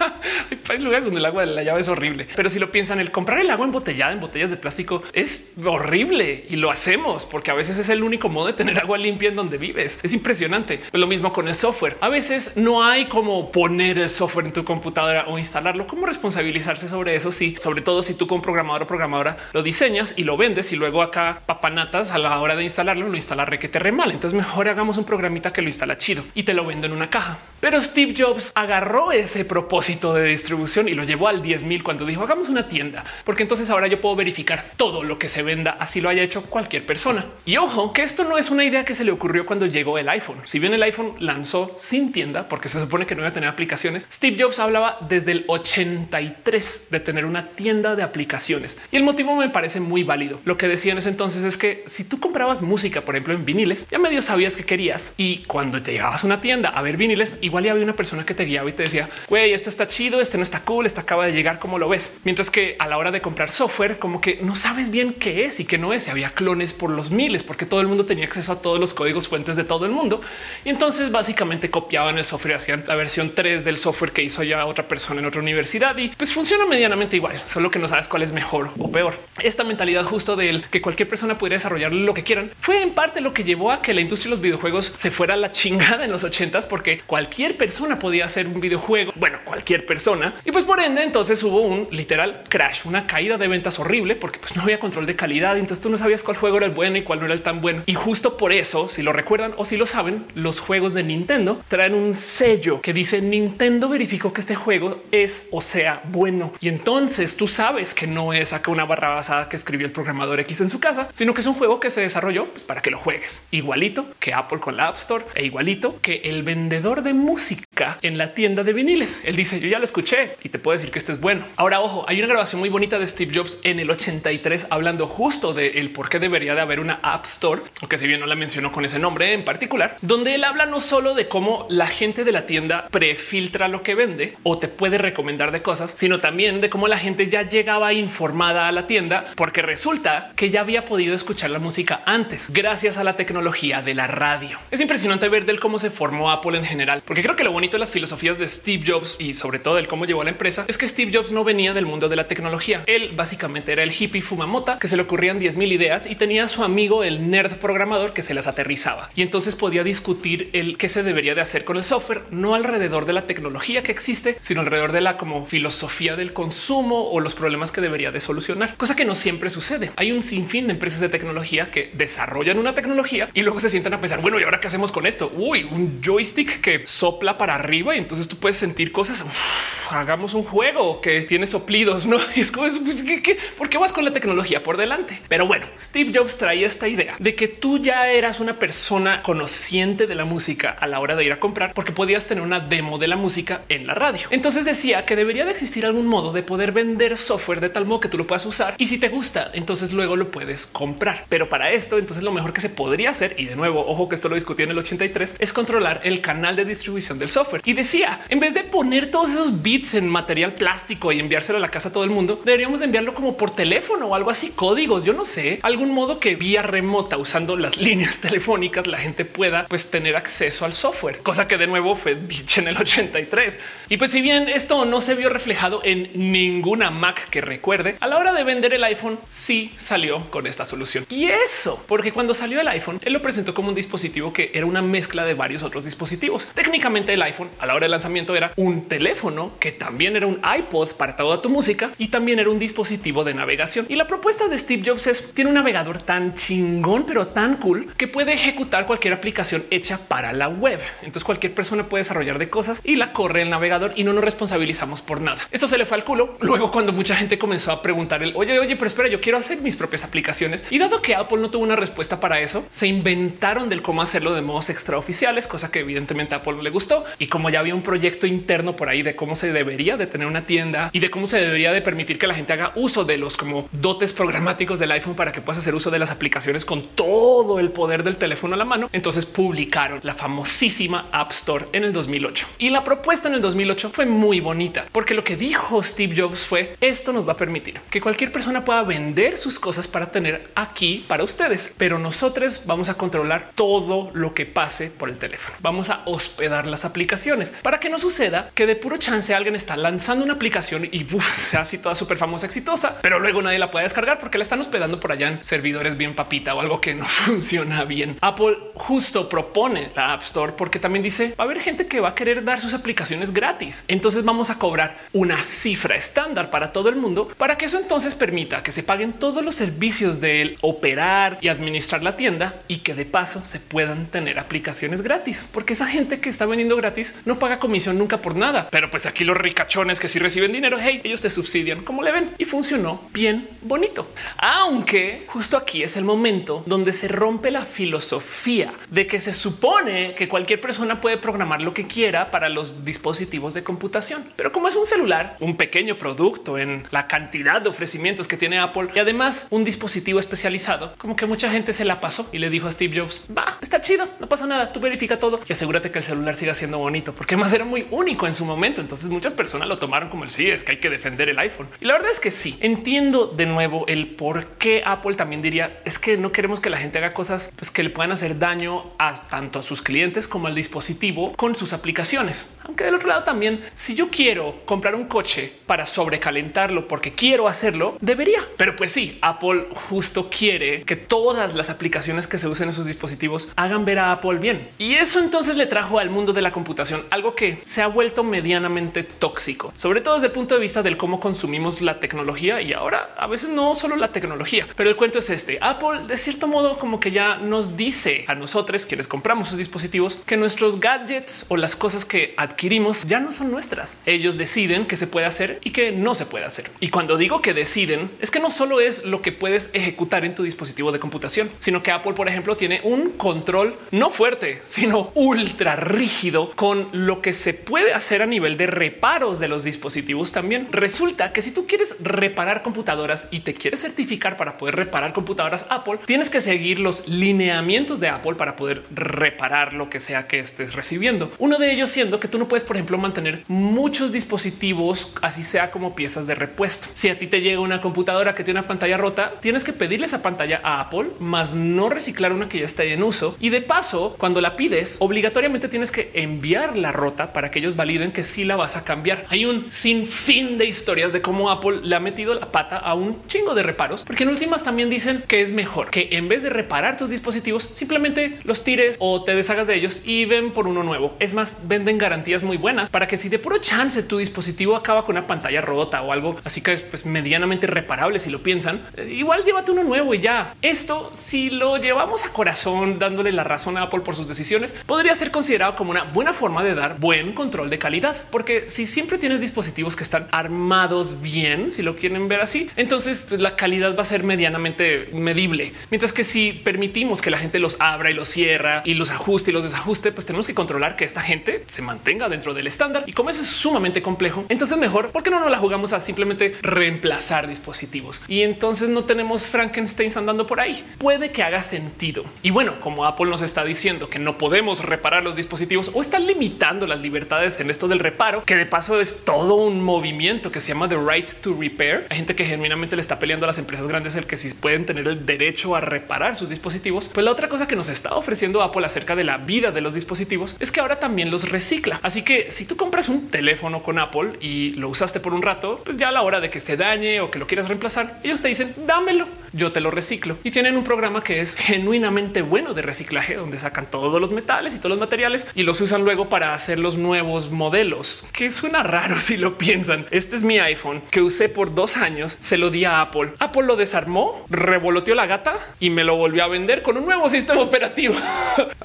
hay lugares donde el agua de la llave es horrible, pero si lo piensan, el comprar el agua embotellada en botellas de plástico es horrible y lo hacemos porque a veces es el único modo de tener agua limpia en donde vives. Es impresionante. Pues lo mismo con el software. A veces no hay como poner el software en tu computadora o instalarlo, como responsabilizarse sobre eso. Sí, sobre todo si tú con programador o programadora lo diseñas y lo vendes y luego acá papanatas a la hora de instalarlo, lo instala requete re mal. Entonces mejor hagamos un programita que lo instala chido y te lo vendo en una caja. Pero Steve Jobs agarró ese propósito de distribución y lo llevó al diez mil cuando dijo hagamos una tienda, porque entonces ahora yo puedo verificar todo lo que se venda, así lo haya hecho cualquier persona. Y ojo que esto no es una idea que se le ocurrió cuando llegó el iPhone. Si bien el iPhone lanzó sin tienda porque se supone que no iba a tener aplicaciones, Steve Jobs hablaba desde el ochenta y tres de tener una tienda de aplicaciones y el motivo me parece muy válido. Lo que decían en ese entonces es que si tú comprabas música, por ejemplo, en viniles, ya medio sabías que querías y cuando te llegabas a una tienda a ver viniles, igual ya había una persona que te guiaba y te decía, güey, este está chido, este no está cool, este acaba de llegar, ¿cómo lo ves? Mientras que a la hora de comprar software, como que no sabes bien qué es y qué no es. Y había clones por los miles porque todo el mundo tenía acceso a todos los códigos fuentes de todo el mundo. Y entonces básicamente copiaban el software, hacían la versión tres del software que hizo ya otra persona en otra universidad y pues funciona medianamente igual, solo que no sabes cuál es mejor o peor. Esta mentalidad justo del que cualquier persona pudiera desarrollar lo que quieran fue en parte lo que llevó a que la industria de los videojuegos se fuera a la chingada en los ochentas, porque cualquier persona podía hacer un videojuego. Bueno, cualquier persona. Y pues por ende, entonces hubo un literal crash, una caída de ventas horrible porque pues no había control de calidad. Entonces tú no sabías cuál juego era el bueno y cuál no era el tan bueno. Y justo por eso, si lo recuerdan o si lo saben, los juegos de Nintendo traen un sello que dice Nintendo verificó que este juego es o sea bueno. Y entonces tú sabes que no es acá una barra basada que escribió el programador X en su casa, sino que es un juego que se desarrolló pues, para que lo juegues. Igualito que Apple con la App Store e igualito que el vendedor de música en la tienda de viniles. Él dice yo ya lo escuché y te puedo decir que este es bueno. Ahora, ojo, hay una grabación muy bonita de Steve Jobs en el ochenta y tres hablando justo de el por qué debería de haber una App Store, aunque si bien no la mencionó con ese nombre en particular, donde él habla no solo de cómo la gente de la tienda prefiltra lo que vende o te puede recomendar de cosas, sino también de cómo la gente ya llegaba informada a la tienda porque resulta que ya había podido escuchar la música antes gracias a la tecnología de la radio. Es impresionante ver del cómo se formó Apple en general, porque creo que lo bonito de las filosofías de Steve Jobs y sobre todo el cómo llevó a la empresa es que Steve Jobs no venía del mundo de la tecnología. Él básicamente era el hippie fumamota que se le ocurrían diez mil ideas y tenía a su amigo el nerd programador que se las aterrizaba y entonces podía discutir el qué se debería de hacer con el software, no alrededor de la tecnología que existe, sino alrededor de la como filosofía del consumo o los problemas que debería de solucionar, cosa que no siempre sucede. Hay un sinfín de empresas de tecnología que desarrollan una tecnología y luego se sientan a pensar, bueno, ¿y ahora qué hacemos con esto? Uy, un joystick que sopla para arriba y entonces tú puedes sentir cosas. Uf. hagamos un juego que tiene soplidos, ¿no? Y es como, ¿qué, qué? ¿Por qué vas con la tecnología por delante? Pero bueno, Steve Jobs traía esta idea de que tú ya eras una persona consciente de la música a la hora de ir a comprar, porque podías tener una demo de la música en la radio. Entonces decía que debería de existir algún modo de poder vender software de tal modo que tú lo puedas usar y si te gusta, entonces luego lo puedes comprar. Pero para esto, entonces lo mejor que se podría hacer, y de nuevo, ojo que esto lo discutí en el ochenta y tres, es controlar el canal de distribución del software. Y decía, en vez de poner todos esos bits en material plástico y enviárselo a la casa a todo el mundo, deberíamos de enviarlo como por teléfono o algo así, códigos, yo no sé, algún modo que vía remota usando las líneas telefónicas la gente pueda pues tener acceso al software, cosa que de nuevo fue dicha en el ochenta y tres. Y pues si bien esto no se vio reflejado en ninguna Mac que recuerde, a la hora de vender el iPhone sí salió con esta solución. Y eso porque cuando salió el iPhone, él lo presentó como un dispositivo que era una mezcla de varios otros dispositivos. Técnicamente el iPhone a la hora del lanzamiento era un teléfono que también era un iPod para toda tu música y también era un dispositivo de navegación. Y la propuesta de Steve Jobs es tiene un navegador tan chingón, pero tan cool que puede ejecutar cualquier aplicación hecha para la web. Entonces cualquier persona puede desarrollar de cosas y la corre el navegador y no nos responsabilizamos por nada. Eso se le fue al culo. Luego cuando mucha gente comenzó a preguntar el oye, oye, pero espera, yo quiero hacer mis propias aplicaciones. Y dado que Apple no tuvo una respuesta para eso, se inventaron del cómo hacerlo de modos extraoficiales, cosa que evidentemente a Apple no le gustó. Y como ya había un proyecto interno por ahí de cómo se debería de tener una tienda y de cómo se debería de permitir que la gente haga uso de los como dotes programáticos del iPhone para que puedas hacer uso de las aplicaciones con todo el poder del teléfono a la mano, entonces publicaron la famosísima App Store en el dos mil ocho. Y la propuesta en el dos mil ocho fue muy bonita porque lo que dijo Steve Jobs fue esto nos va a permitir que cualquier persona pueda vender sus cosas para tener aquí para ustedes, pero nosotros vamos a controlar todo lo que pase por el teléfono. Vamos a hospedar las aplicaciones para que no suceda que de puro chance alguien está lanzando una aplicación y uf, sea así toda súper famosa, exitosa, pero luego nadie la puede descargar porque la están hospedando por allá en servidores bien papita o algo que no funciona bien. Apple justo propone la App Store porque también dice va a haber gente que va a querer dar sus aplicaciones gratis. Entonces vamos a cobrar una cifra estándar para todo el mundo para que eso entonces permita que se paguen todos los servicios de operar y administrar la tienda y que de paso se puedan tener aplicaciones gratis, porque esa gente que está vendiendo gratis no paga comisión nunca por nada. Pero pues aquí los ricachones que sí reciben dinero, hey, ellos te subsidian como le ven y funcionó bien bonito. Aunque justo aquí es el momento donde se rompe la filosofía de que se supone que cualquier persona puede programar lo que quiera para los dispositivos de computación. Pero como es un celular, un pequeño producto en la cantidad de ofrecimientos que tiene Apple y además un dispositivo especializado, como que mucha gente se la pasó y le dijo a Steve Jobs, va, está chido, no pasa nada, tú verifica todo y asegúrate que el celular siga siendo bonito, porque además era muy único en su momento. Entonces muchas personas lo tomaron como el sí, es que hay que defender el iPhone. Y la verdad es que sí, entiendo de nuevo el por qué Apple también diría es que no queremos que la gente haga cosas pues, que le puedan hacer daño a tanto a sus clientes como al dispositivo con sus aplicaciones. Aunque del otro lado también, si yo quiero comprar un coche para sobrecalentarlo porque quiero hacerlo, debería. Pero pues sí, Apple justo quiere que todas las aplicaciones que se usen en sus dispositivos hagan ver a Apple bien. Y eso entonces le trajo al mundo de la computación algo que se ha vuelto medianamente tóxico, sobre todo desde el punto de vista del cómo consumimos la tecnología. Y ahora a veces no solo la tecnología, pero el cuento es este. Apple de cierto modo como que ya nos dice a nosotros quienes compramos sus dispositivos que nuestros gadgets o las cosas que adquirimos ya no son nuestras. Ellos deciden que se puede hacer y que no se puede hacer. Y cuando digo que deciden es que no solo es lo que puedes ejecutar en tu dispositivo de computación, sino que Apple, por ejemplo, tiene un control no fuerte, sino ultra rígido con lo que se puede hacer a nivel de reparos de los dispositivos. También resulta que si tú quieres reparar computadoras y te quieres certificar para poder reparar computadoras Apple, tienes que seguir los lineamientos de Apple para poder reparar lo que sea que estés recibiendo. Uno de ellos siendo que tú no puedes, por ejemplo, mantener muchos dispositivos, así sea como piezas de repuesto. Si a ti te llega una computadora que tiene una pantalla rota, tienes que pedirle esa pantalla a Apple, más no reciclar una que ya esté en uso. Y de paso, cuando la pides, obligatoriamente tienes que enviar la rota para que ellos validen que sí la vas a cambiar. Hay un sinfín de historias de cómo Apple le ha metido la pata a un chingo de reparos, porque en últimas también dicen que es mejor que en vez de reparar tus dispositivos, simplemente los tires o te deshagas de ellos y ven por uno nuevo. Es más, venden garantías muy buenas para que si de puro chance tu dispositivo acaba con una pantalla rota o algo así que es pues, medianamente reparable, si lo piensan, eh, igual llévate uno nuevo y ya. Esto, si lo llevamos a corazón, dándole la razón a Apple por sus decisiones, podría ser considerado como una buena forma de dar buen control de calidad, porque si siempre tienes dispositivos que están armados bien, si lo quieren ver así, entonces pues, la calidad va a ser medianamente medible. Mientras que si permitimos que la gente los abra y los cierra y los ajuste y los desajuste, pues tenemos que controlar que esta gente se mantenga dentro del estándar. Y como eso es sumamente complejo, entonces mejor, ¿por qué no nos la jugamos a simplemente reemplazar dispositivos? Y entonces no tenemos Frankenstein andando por ahí. Puede que haga sentido. Y bueno, como Apple nos está diciendo que no podemos reparar los dispositivos o están limitando las libertades en esto del reparo, que de paso es todo un movimiento que se llama The Right to Repair. Hay gente que genuinamente le está peleando a las empresas grandes el que si pueden tener el derecho a reparar sus dispositivos. Pues la otra cosa que nos está ofreciendo Apple acerca de la vida de los dispositivos es que ahora también los recicla. Así que si tú compras un teléfono con Apple y lo usaste por un rato, pues ya a la hora de que se dañe o que lo quieras reemplazar, ellos te dicen dámelo, yo te lo reciclo. Y tienen un programa que es genuinamente bueno de reciclaje, donde sacan todos los metales y todos los materiales y los usan luego para hacer los nuevos modelos, que suena raro si lo piensan. Este es mi iPhone que usé por dos años. Se lo di a Apple. Apple lo desarmó, revoloteó la gata y me lo volvió a vender con un nuevo sistema operativo.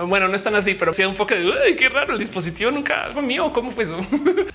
Bueno, no es tan así, pero sea un poco de qué raro, el dispositivo nunca fue mío. ¿Cómo fue eso?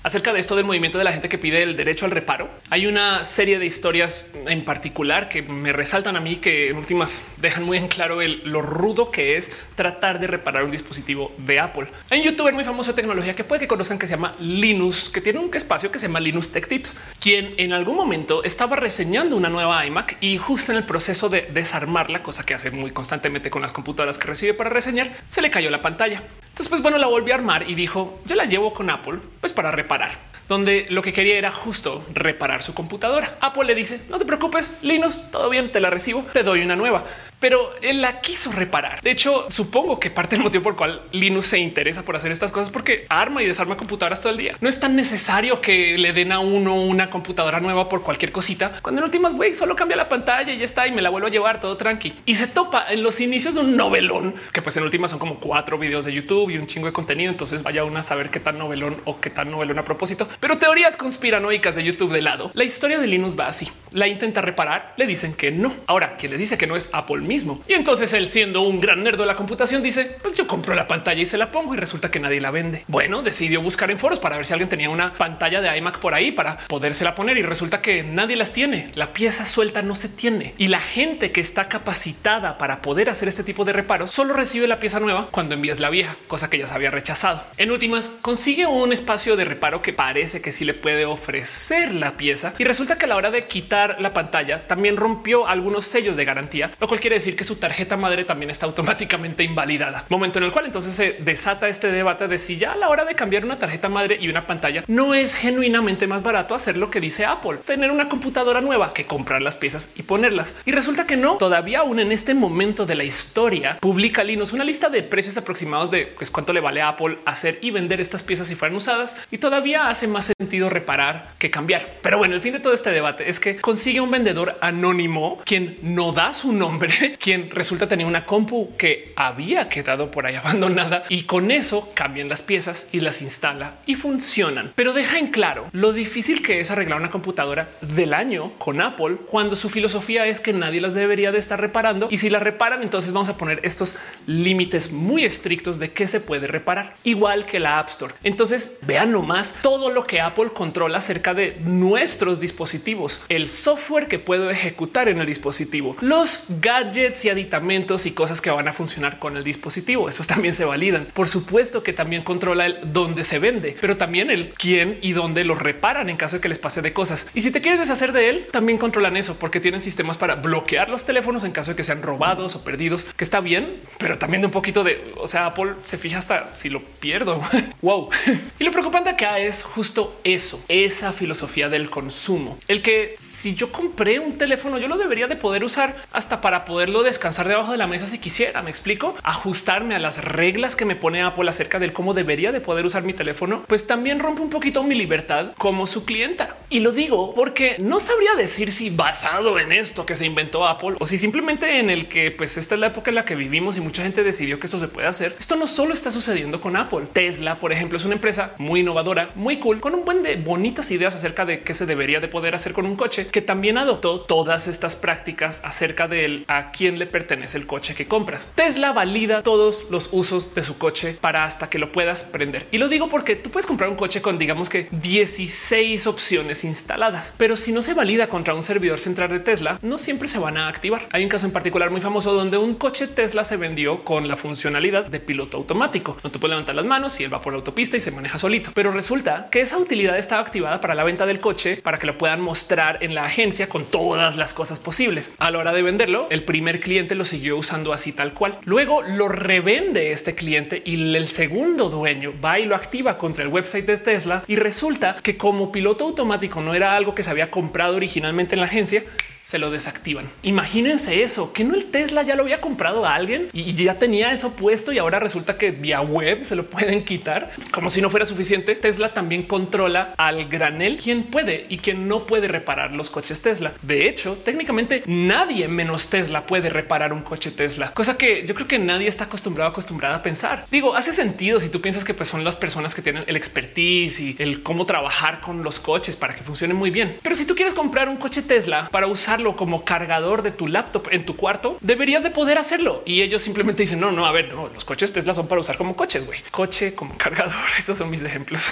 Acerca de esto del movimiento de la gente que pide el derecho al reparo, hay una serie de historias en particular que me resaltan a mí, que en últimas dejan muy en claro el, lo rudo que es tratar de reparar un dispositivo de Apple. Hay un youtuber muy famoso de tecnología que puede que conozcan que se llama Linus, que tiene un espacio que se llama Linus Tech Tips, quien en algún momento estaba reseñando una nueva iMac y justo en el proceso de desarmarla, cosa que hace muy constantemente con las computadoras que recibe para reseñar, se le cayó la pantalla. Entonces, pues bueno, la volvió a armar y dijo yo la llevo con Apple pues para reparar, donde lo que quería era justo reparar su computadora. Apple le dice no te preocupes, Linus, todo bien, te la recibo, te doy una nueva. Pero él la quiso reparar. De hecho, supongo que parte del motivo por el cual Linus se interesa por hacer estas cosas, porque arma y desarma computadoras todo el día. No es tan necesario que le den a uno una computadora nueva por cualquier cosita, cuando en últimas güey solo cambia la pantalla y ya está, y me la vuelvo a llevar todo tranqui. Y se topa en los inicios de un novelón que pues en últimas son como cuatro videos de YouTube y un chingo de contenido. Entonces vaya una a saber qué tan novelón o qué tan novelón a propósito, pero teorías conspiranoicas de YouTube de lado. La historia de Linus va así. La intenta reparar, le dicen que no. Ahora, quien le dice que no es Apple mismo. Y entonces él, siendo un gran nerd de la computación, dice pues yo compro la pantalla y se la pongo, y resulta que nadie la vende. Bueno, decidió buscar en foros para ver si alguien tenía una pantalla de iMac por ahí para podérsela poner, y resulta que nadie las tiene. La pieza suelta no se tiene, y la gente que está capacitada para poder hacer este tipo de reparos solo recibe la pieza nueva cuando envías la vieja, cosa que ya se había rechazado. En últimas, consigue un espacio de reparo que parece que sí le puede ofrecer la pieza, y resulta que a la hora de quitar la pantalla también rompió algunos sellos de garantía, lo cual quiere decir que su tarjeta madre también está automáticamente invalidada. Momento en el cual entonces se desata este debate de si ya a la hora de cambiar una tarjeta madre y una pantalla no es genuinamente más barato hacer lo que dice Apple, tener una computadora nueva, que comprar las piezas y ponerlas. Y resulta que no. Todavía aún en este momento de la historia publica Linus una lista de precios aproximados de pues, cuánto le vale a Apple hacer y vender estas piezas si fueran usadas, y todavía hace más sentido reparar que cambiar. Pero bueno, el fin de todo este debate es que consigue un vendedor anónimo quien no da su nombre, quien resulta tenía una compu que había quedado por ahí abandonada, y con eso cambian las piezas y las instala y funcionan. Pero deja en claro lo difícil que es arreglar una computadora del año con Apple, cuando su filosofía es que nadie las debería de estar reparando, y si las reparan entonces vamos a poner estos límites muy estrictos de qué se puede reparar, igual que la App Store. Entonces vean nomás todo lo que Apple controla acerca de nuestros dispositivos, el software que puedo ejecutar en el dispositivo, los gadgets y aditamentos y cosas que van a funcionar con el dispositivo. Esos también se validan. Por supuesto que también controla el dónde se vende, pero también el quién y dónde los reparan en caso de que les pase de cosas. Y si te quieres deshacer de él, también controlan eso, porque tienen sistemas para bloquear los teléfonos en caso de que sean robados o perdidos, que está bien, pero también de un poquito de, o sea, Apple se fija hasta si lo pierdo. Wow. Y lo preocupante acá es justo eso, esa filosofía del consumo, el que si yo compré un teléfono, yo lo debería de poder usar hasta para poderlo descansar debajo de la mesa si quisiera. Me explico, ajustarme a las reglas que me pone Apple acerca del cómo debería de poder usar mi teléfono, pues también rompe un poquito mi libertad como su clienta. Y lo digo porque no sabría decir si basado en esto que se inventó Apple o si simplemente en el que pues esta es la época en la que vivimos y mucha gente decidió que esto se puede hacer. Esto no solo está sucediendo con Apple. Tesla, por ejemplo, es una empresa muy innovadora, muy cool, con un buen de bonitas ideas acerca de qué se debería de poder hacer con un coche, que también adoptó todas estas prácticas acerca del aquí quién le pertenece el coche que compras. Tesla valida todos los usos de su coche para hasta que lo puedas prender. Y lo digo porque tú puedes comprar un coche con, digamos que dieciséis opciones instaladas, pero si no se valida contra un servidor central de Tesla, no siempre se van a activar. Hay un caso en particular muy famoso donde un coche Tesla se vendió con la funcionalidad de piloto automático. No te puedes levantar las manos y él va por la autopista y se maneja solito. Pero resulta que esa utilidad estaba activada para la venta del coche para que lo puedan mostrar en la agencia con todas las cosas posibles. A la hora de venderlo, el primer cliente lo siguió usando así tal cual. Luego lo revende este cliente y el segundo dueño va y lo activa contra el website de Tesla. Y resulta que como piloto automático no era algo que se había comprado originalmente en la agencia, se lo desactivan. Imagínense eso, que no el Tesla ya lo había comprado a alguien y ya tenía eso puesto y ahora resulta que vía web se lo pueden quitar. Como si no fuera suficiente, Tesla también controla al granel quién puede y quién no puede reparar los coches Tesla. De hecho, técnicamente nadie menos Tesla puede reparar un coche Tesla, cosa que yo creo que nadie está acostumbrado, acostumbrada a pensar. Digo, hace sentido si tú piensas que pues, son las personas que tienen el expertise y el cómo trabajar con los coches para que funcionen muy bien. Pero si tú quieres comprar un coche Tesla para usar como cargador de tu laptop en tu cuarto, deberías de poder hacerlo. Y ellos simplemente dicen no, no, a ver, no, los coches Tesla son para usar como coches, güey. Coche como cargador. Estos son mis ejemplos.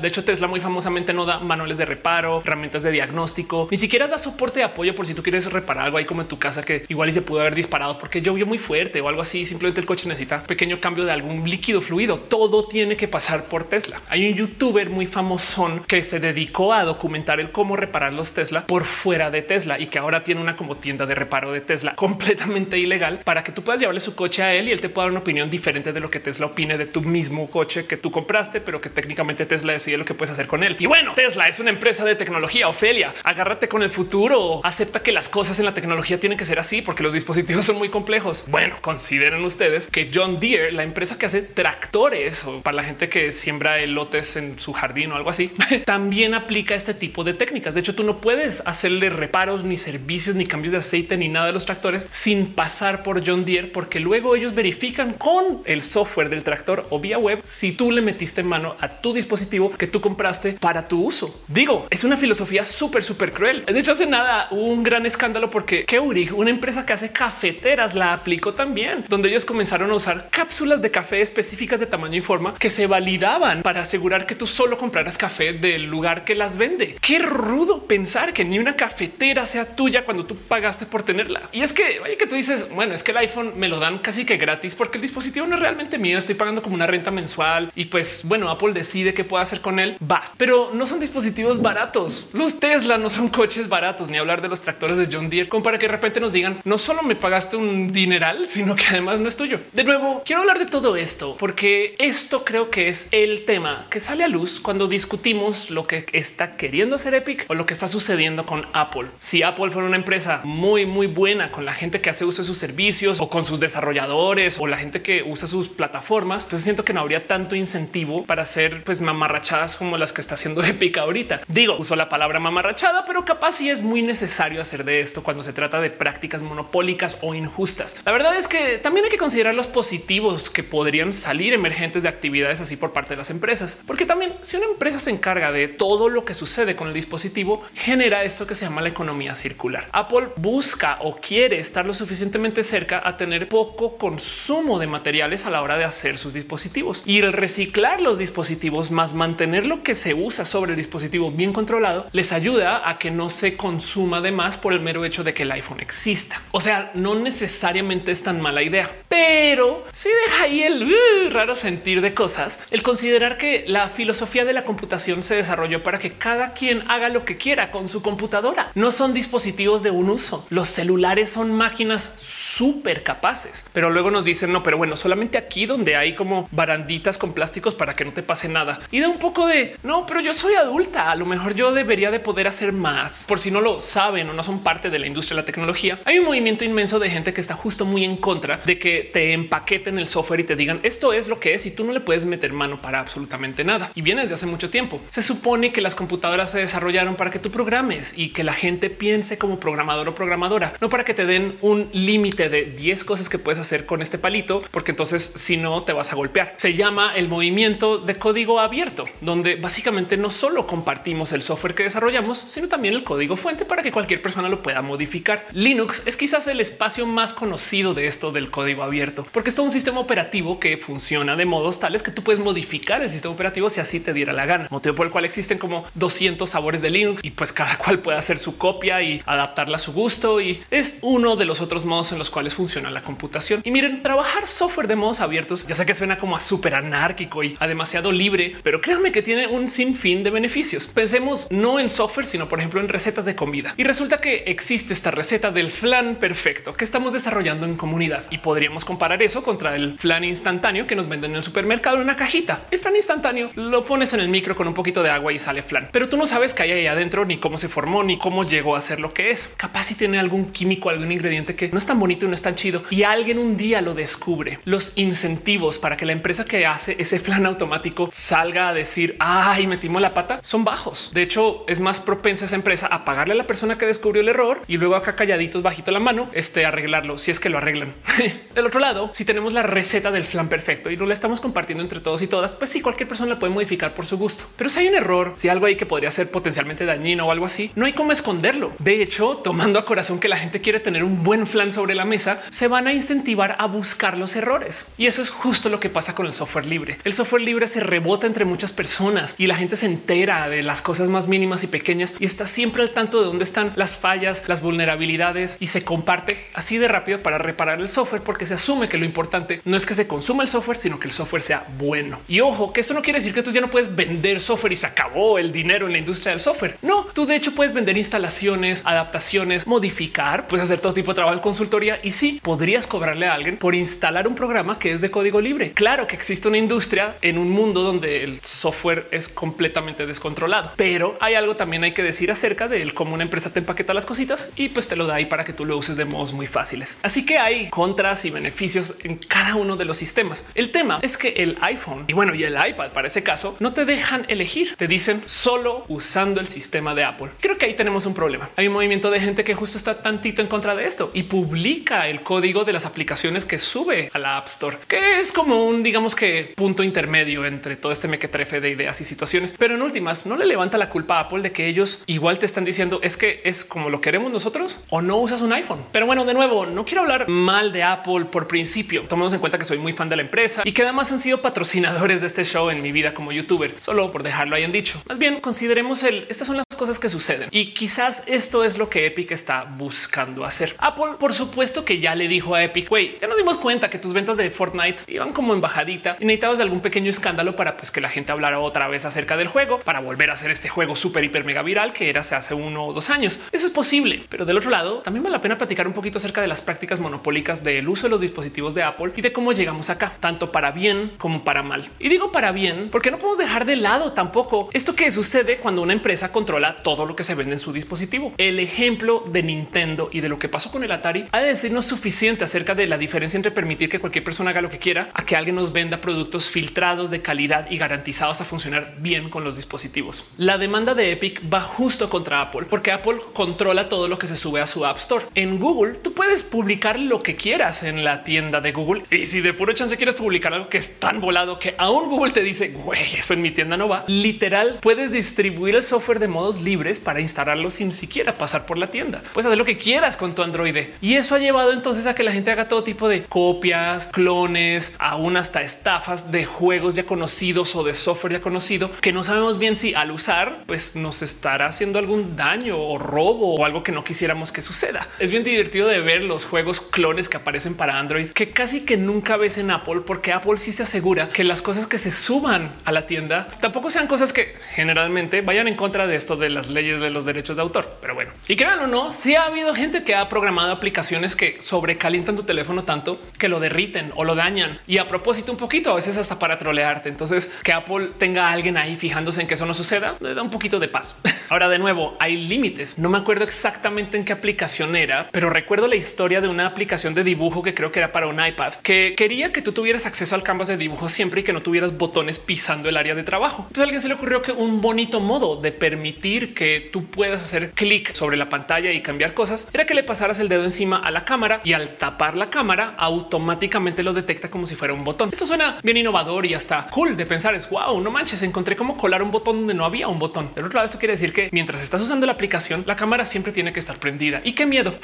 De hecho, Tesla muy famosamente no da manuales de reparo, herramientas de diagnóstico, ni siquiera da soporte de apoyo por si tú quieres reparar algo ahí como en tu casa que igual y se pudo haber disparado porque llovió muy fuerte o algo así. Simplemente el coche necesita pequeño cambio de algún líquido fluido. Todo tiene que pasar por Tesla. Hay un youtuber muy famosón que se dedicó a documentar el cómo reparar los Tesla por fuera de Tesla y que ahora tiene una como tienda de reparo de Tesla completamente ilegal para que tú puedas llevarle su coche a él y él te pueda dar una opinión diferente de lo que Tesla opine de tu mismo coche que tú compraste, pero que técnicamente Tesla decide lo que puedes hacer con él. Y bueno, Tesla es una empresa de tecnología. Ofelia, agárrate con el futuro. Acepta que las cosas en la tecnología tienen que ser así porque los dispositivos son muy complejos. Bueno, consideren ustedes que John Deere, la empresa que hace tractores o para la gente que siembra elotes en su jardín o algo así, también aplica este tipo de técnicas. De hecho, tú no puedes hacerle reparos ni servicios ni cambios de aceite ni nada de los tractores sin pasar por John Deere, porque luego ellos verifican con el software del tractor o vía web si tú le metiste mano a tu dispositivo que tú compraste para tu uso. Digo, es una filosofía súper, súper cruel. De hecho, hace nada hubo un gran escándalo porque Keurig, una empresa que hace cafeteras, la aplicó también, donde ellos comenzaron a usar cápsulas de café específicas de tamaño y forma que se validaban para asegurar que tú solo compraras café del lugar que las vende. Qué rudo pensar que ni una cafetera sea tuya cuando tú pagaste por tenerla. Y es que vaya que tú dices, bueno, es que el iPhone me lo dan casi que gratis porque el dispositivo no es realmente mío. Estoy pagando como una renta mensual y pues bueno, Apple decide qué puedo hacer con él, va, pero no son dispositivos baratos. Los Tesla no son coches baratos, ni hablar de los tractores de John Deere, como para que de repente nos digan no solo me pagaste un dineral, sino que además no es tuyo. De nuevo, quiero hablar de todo esto porque esto creo que es el tema que sale a luz cuando discutimos lo que está queriendo hacer Epic o lo que está sucediendo con Apple. Si Apple fuera una empresa muy, muy buena con la gente que hace uso de sus servicios o con sus desarrolladores o la gente que usa sus plataformas, entonces siento que no habría tanto incentivo para hacer pues mamarrachas como las que está haciendo Epic ahorita. Digo, uso la palabra mamarrachada, pero capaz sí es muy necesario hacer de esto cuando se trata de prácticas monopólicas o injustas. La verdad es que también hay que considerar los positivos que podrían salir emergentes de actividades así por parte de las empresas, porque también si una empresa se encarga de todo lo que sucede con el dispositivo, genera esto que se llama la economía circular. Apple busca o quiere estar lo suficientemente cerca a tener poco consumo de materiales a la hora de hacer sus dispositivos y el reciclar los dispositivos más mantener Tener lo que se usa sobre el dispositivo bien controlado les ayuda a que no se consuma de más por el mero hecho de que el iPhone exista. O sea, no necesariamente es tan mala idea, pero sí deja ahí el uh, raro sentir de cosas, el considerar que la filosofía de la computación se desarrolló para que cada quien haga lo que quiera con su computadora. No son dispositivos de un uso. Los celulares son máquinas súper capaces, pero luego nos dicen no, pero bueno, solamente aquí donde hay como baranditas con plásticos para que no te pase nada y de un poco de no, pero yo soy adulta. A lo mejor yo debería de poder hacer más. Por si no lo saben o no son parte de la industria de la tecnología, hay un movimiento inmenso de gente que está justo muy en contra de que te empaqueten el software y te digan esto es es lo que es y tú no le puedes meter mano para absolutamente nada. Y viene desde hace mucho tiempo. Se supone que las computadoras se desarrollaron para que tú programes y que la gente piense como programador o programadora, no para que te den un límite de diez cosas que puedes hacer con este palito, porque entonces si no te vas a golpear. Se llama el movimiento de código abierto, donde básicamente no solo compartimos el software que desarrollamos, sino también el código fuente para que cualquier persona lo pueda modificar. Linux es quizás el espacio más conocido de esto del código abierto, porque es todo un sistema operativo que funciona de modos tales que tú puedes modificar el sistema operativo si así te diera la gana, motivo por el cual existen como doscientos sabores de Linux y pues cada cual puede hacer su copia y adaptarla a su gusto. Y es uno de los otros modos en los cuales funciona la computación. Y miren, trabajar software de modos abiertos, yo sé que suena como a súper anárquico y a demasiado libre, pero créanme que tiene un sinfín de beneficios. Pensemos no en software, sino por ejemplo en recetas de comida. Y resulta que existe esta receta del flan perfecto que estamos desarrollando en comunidad y podríamos comparar eso contra el flan instantáneo que nos venden en el supermercado en una cajita. El flan instantáneo lo pones en el micro con un poquito de agua y sale flan, pero tú no sabes qué hay ahí adentro, ni cómo se formó, ni cómo llegó a ser lo que es. Capaz si tiene algún químico, algún ingrediente que no es tan bonito y no es tan chido y alguien un día lo descubre. Los incentivos para que la empresa que hace ese flan automático salga a decir ay, metimos la pata son bajos. De hecho, es más propensa esa empresa a pagarle a la persona que descubrió el error y luego acá calladitos bajito la mano este arreglarlo si es que lo arreglan. Del otro lado, si tenemos la receta del flan perfecto y no la estamos compartiendo entre todos y todas, pues sí, cualquier persona la puede modificar por su gusto. Pero si hay un error, si algo hay que podría ser potencialmente dañino o algo así, no hay cómo esconderlo. De hecho, tomando a corazón que la gente quiere tener un buen flan sobre la mesa, se van a incentivar a buscar los errores. Y eso es justo lo que pasa con el software libre. El software libre se rebota entre muchas personas y la gente se entera de las cosas más mínimas y pequeñas y está siempre al tanto de dónde están las fallas, las vulnerabilidades, y se comparte así de rápido para reparar el software, porque se asume que lo importante no es que se consuma el software, sino que el software sea bueno. Y ojo, que eso no quiere decir que tú ya no puedes vender software y se acabó el dinero en la industria del software. No, tú de hecho puedes vender instalaciones, adaptaciones, modificar, puedes hacer todo tipo de trabajo en consultoría y sí podrías cobrarle a alguien por instalar un programa que es de código libre. Claro que existe una industria en un mundo donde el software es completamente descontrolado, pero hay algo también hay que decir acerca de él, cómo una empresa te empaqueta las cositas y pues te lo da ahí para que tú lo uses de modos muy fáciles. Así que hay contras y beneficios en cada uno de los sistemas. El tema es que el iPhone y bueno, y el iPad para ese caso no te dejan elegir, te dicen solo usando el sistema de Apple. Creo que ahí tenemos un problema. Hay un movimiento de gente que justo está tantito en contra de esto y publica el código de las aplicaciones que sube a la App Store, que es como un, digamos que punto intermedio entre todo este mequetrefe de ideas y situaciones, pero en últimas no le levanta la culpa a Apple de que ellos igual te están diciendo es que es como lo queremos nosotros o no usas un iPhone. Pero bueno, de nuevo, no quiero hablar mal de Apple por principio. Tomemos en cuenta que soy muy fan de la empresa y que además han sido patrocinadores de este show en mi vida como youtuber, solo por dejarlo ahí en dicho. Más bien consideremos el estas son las cosas que suceden y quizás esto es lo que Epic está buscando hacer. Apple, por supuesto que ya le dijo a Epic, güey, ya nos dimos cuenta que tus ventas de Fortnite iban como en bajadita y necesitabas de algún pequeño escándalo para pues que la gente hablara otra vez acerca del juego para volver a hacer este juego súper hiper mega viral que era hace uno o dos años. Eso es posible, pero del otro lado también vale la pena platicar un poquito acerca de las prácticas monopólicas del uso de los dispositivos de Apple y de cómo llegamos acá, tanto para bien como para mal. Y digo para bien porque no podemos dejar de lado tampoco esto que sucede cuando una empresa controla todo lo que se vende en su dispositivo. El ejemplo de Nintendo y de lo que pasó con el Atari ha de decirnos suficiente acerca de la diferencia entre permitir que cualquier persona haga lo que quiera a que alguien nos venda productos filtrados de calidad y garantizados a funcionar bien con los dispositivos. La demanda de Epic va justo contra Apple porque Apple controla todo lo que se sube a su App Store. En Google tú puedes publicar lo que quieras en la tienda de Google y si de puro chance quieres publicar algo que es tan volado que aún Google te dice güey, eso en mi tienda no va, literal puedes distribuir el software de modos libres para instalarlo sin siquiera pasar por la tienda. Puedes hacer lo que quieras con tu Android y eso ha llevado entonces a que la gente haga todo tipo de copias, clones, aún hasta estafas de juegos ya conocidos o de software ya conocido que no sabemos bien si al usar pues nos estará haciendo algún daño o robo o algo que no quisiéramos que suceda. Es bien divertido de ver los juegos clones que aparecen para Android que casi que nunca ves en Apple porque Apple sí se asegura que las cosas que se suban a la tienda tampoco sean cosas que generalmente vayan en contra de esto de las leyes de los derechos de autor. Pero bueno, y crean o no, sí ha habido gente que ha programado aplicaciones que sobrecalientan tu teléfono tanto que lo derriten o lo dañan. Y a propósito, un poquito a veces hasta para trolearte. Entonces, que Apple tenga a alguien ahí fijándose en que eso no suceda, le da un poquito de paz. Ahora, de nuevo, hay límites. No me acuerdo exactamente en qué aplicación era, pero recuerdo la historia de una aplicación de dibujo que creo que era para un iPad que quería que tú tuvieras acceso al canvas de dibujo siempre y que no tuvieras botones pisando el área de trabajo. Entonces a alguien se le ocurrió que un bonito modo de permitir que tú puedas hacer clic sobre la pantalla y cambiar cosas era que le pasaras el dedo encima a la cámara, y al tapar la cámara automáticamente lo detecta como si fuera un botón. Esto suena bien innovador y hasta cool de pensar. Es wow, no manches, encontré cómo colar un botón donde no había un botón. Del otro lado, esto quiere decir que mientras estás usando la aplicación, la cámara siempre tiene que estar prendida. Y qué miedo.